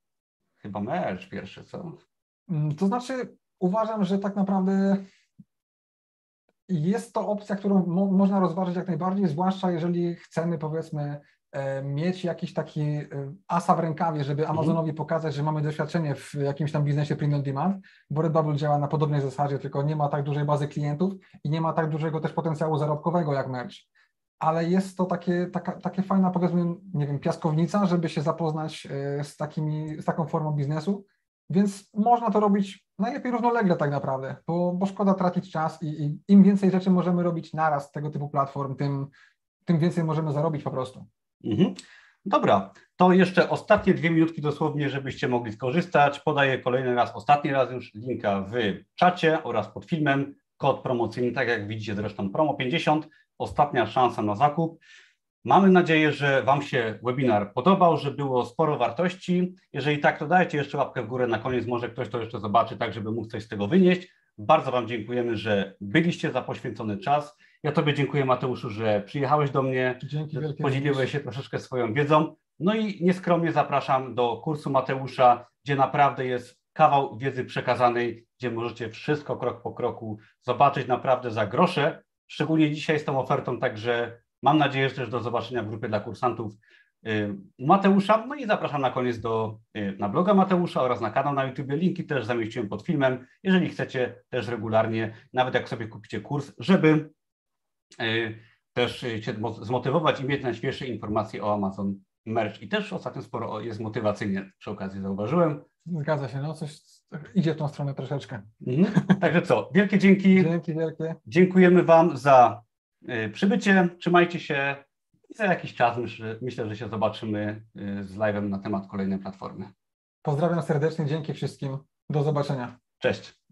Chyba merch pierwszy, co? To znaczy uważam, że tak naprawdę jest to opcja, którą mo- można rozważyć jak najbardziej, zwłaszcza jeżeli chcemy, powiedzmy, mieć jakiś taki asa w rękawie, żeby Amazonowi pokazać, że mamy doświadczenie w jakimś tam biznesie print on demand, bo Redbubble działa na podobnej zasadzie, tylko nie ma tak dużej bazy klientów i nie ma tak dużego też potencjału zarobkowego jak Merch. Ale jest to takie, taka, takie fajna, powiedzmy, nie wiem, piaskownica, żeby się zapoznać z, takimi, z taką formą biznesu, więc można to robić najlepiej równolegle tak naprawdę, bo, bo szkoda tracić czas i, i im więcej rzeczy możemy robić naraz z tego typu platform, tym, tym więcej możemy zarobić po prostu. Mhm. Dobra, to jeszcze ostatnie dwie minutki dosłownie, żebyście mogli skorzystać. Podaję kolejny raz, ostatni raz już linka w czacie oraz pod filmem. Kod promocyjny, tak jak widzicie zresztą, promo pięćdziesiąt. Ostatnia szansa na zakup. Mamy nadzieję, że Wam się webinar podobał, że było sporo wartości. Jeżeli tak, to dajcie jeszcze łapkę w górę na koniec, może ktoś to jeszcze zobaczy, tak żeby mógł coś z tego wynieść. Bardzo Wam dziękujemy, że byliście, za poświęcony czas. Ja Tobie dziękuję, Mateuszu, że przyjechałeś do mnie, Dzięki wielkie podzieliłeś również. Się troszeczkę swoją wiedzą. No i nieskromnie zapraszam do kursu Mateusza, gdzie naprawdę jest kawał wiedzy przekazanej, gdzie możecie wszystko krok po kroku zobaczyć naprawdę za grosze, szczególnie dzisiaj z tą ofertą, także mam nadzieję, że też do zobaczenia w grupie dla kursantów Mateusza. No i zapraszam na koniec do, na bloga Mateusza oraz na kanał na YouTube. Linki też zamieściłem pod filmem, jeżeli chcecie też regularnie, nawet jak sobie kupicie kurs, żeby też się zmotywować i mieć najświeższe informacje o Amazon Merch. I też ostatnio sporo jest motywacyjnie, przy okazji zauważyłem. Zgadza się, no coś idzie w tą stronę troszeczkę. Mhm. Także co, wielkie dzięki. Dzięki wielkie. Dziękujemy Wam za przybycie, trzymajcie się i za jakiś czas myślę, że się zobaczymy z live'em na temat kolejnej platformy. Pozdrawiam serdecznie, dzięki wszystkim, do zobaczenia. Cześć.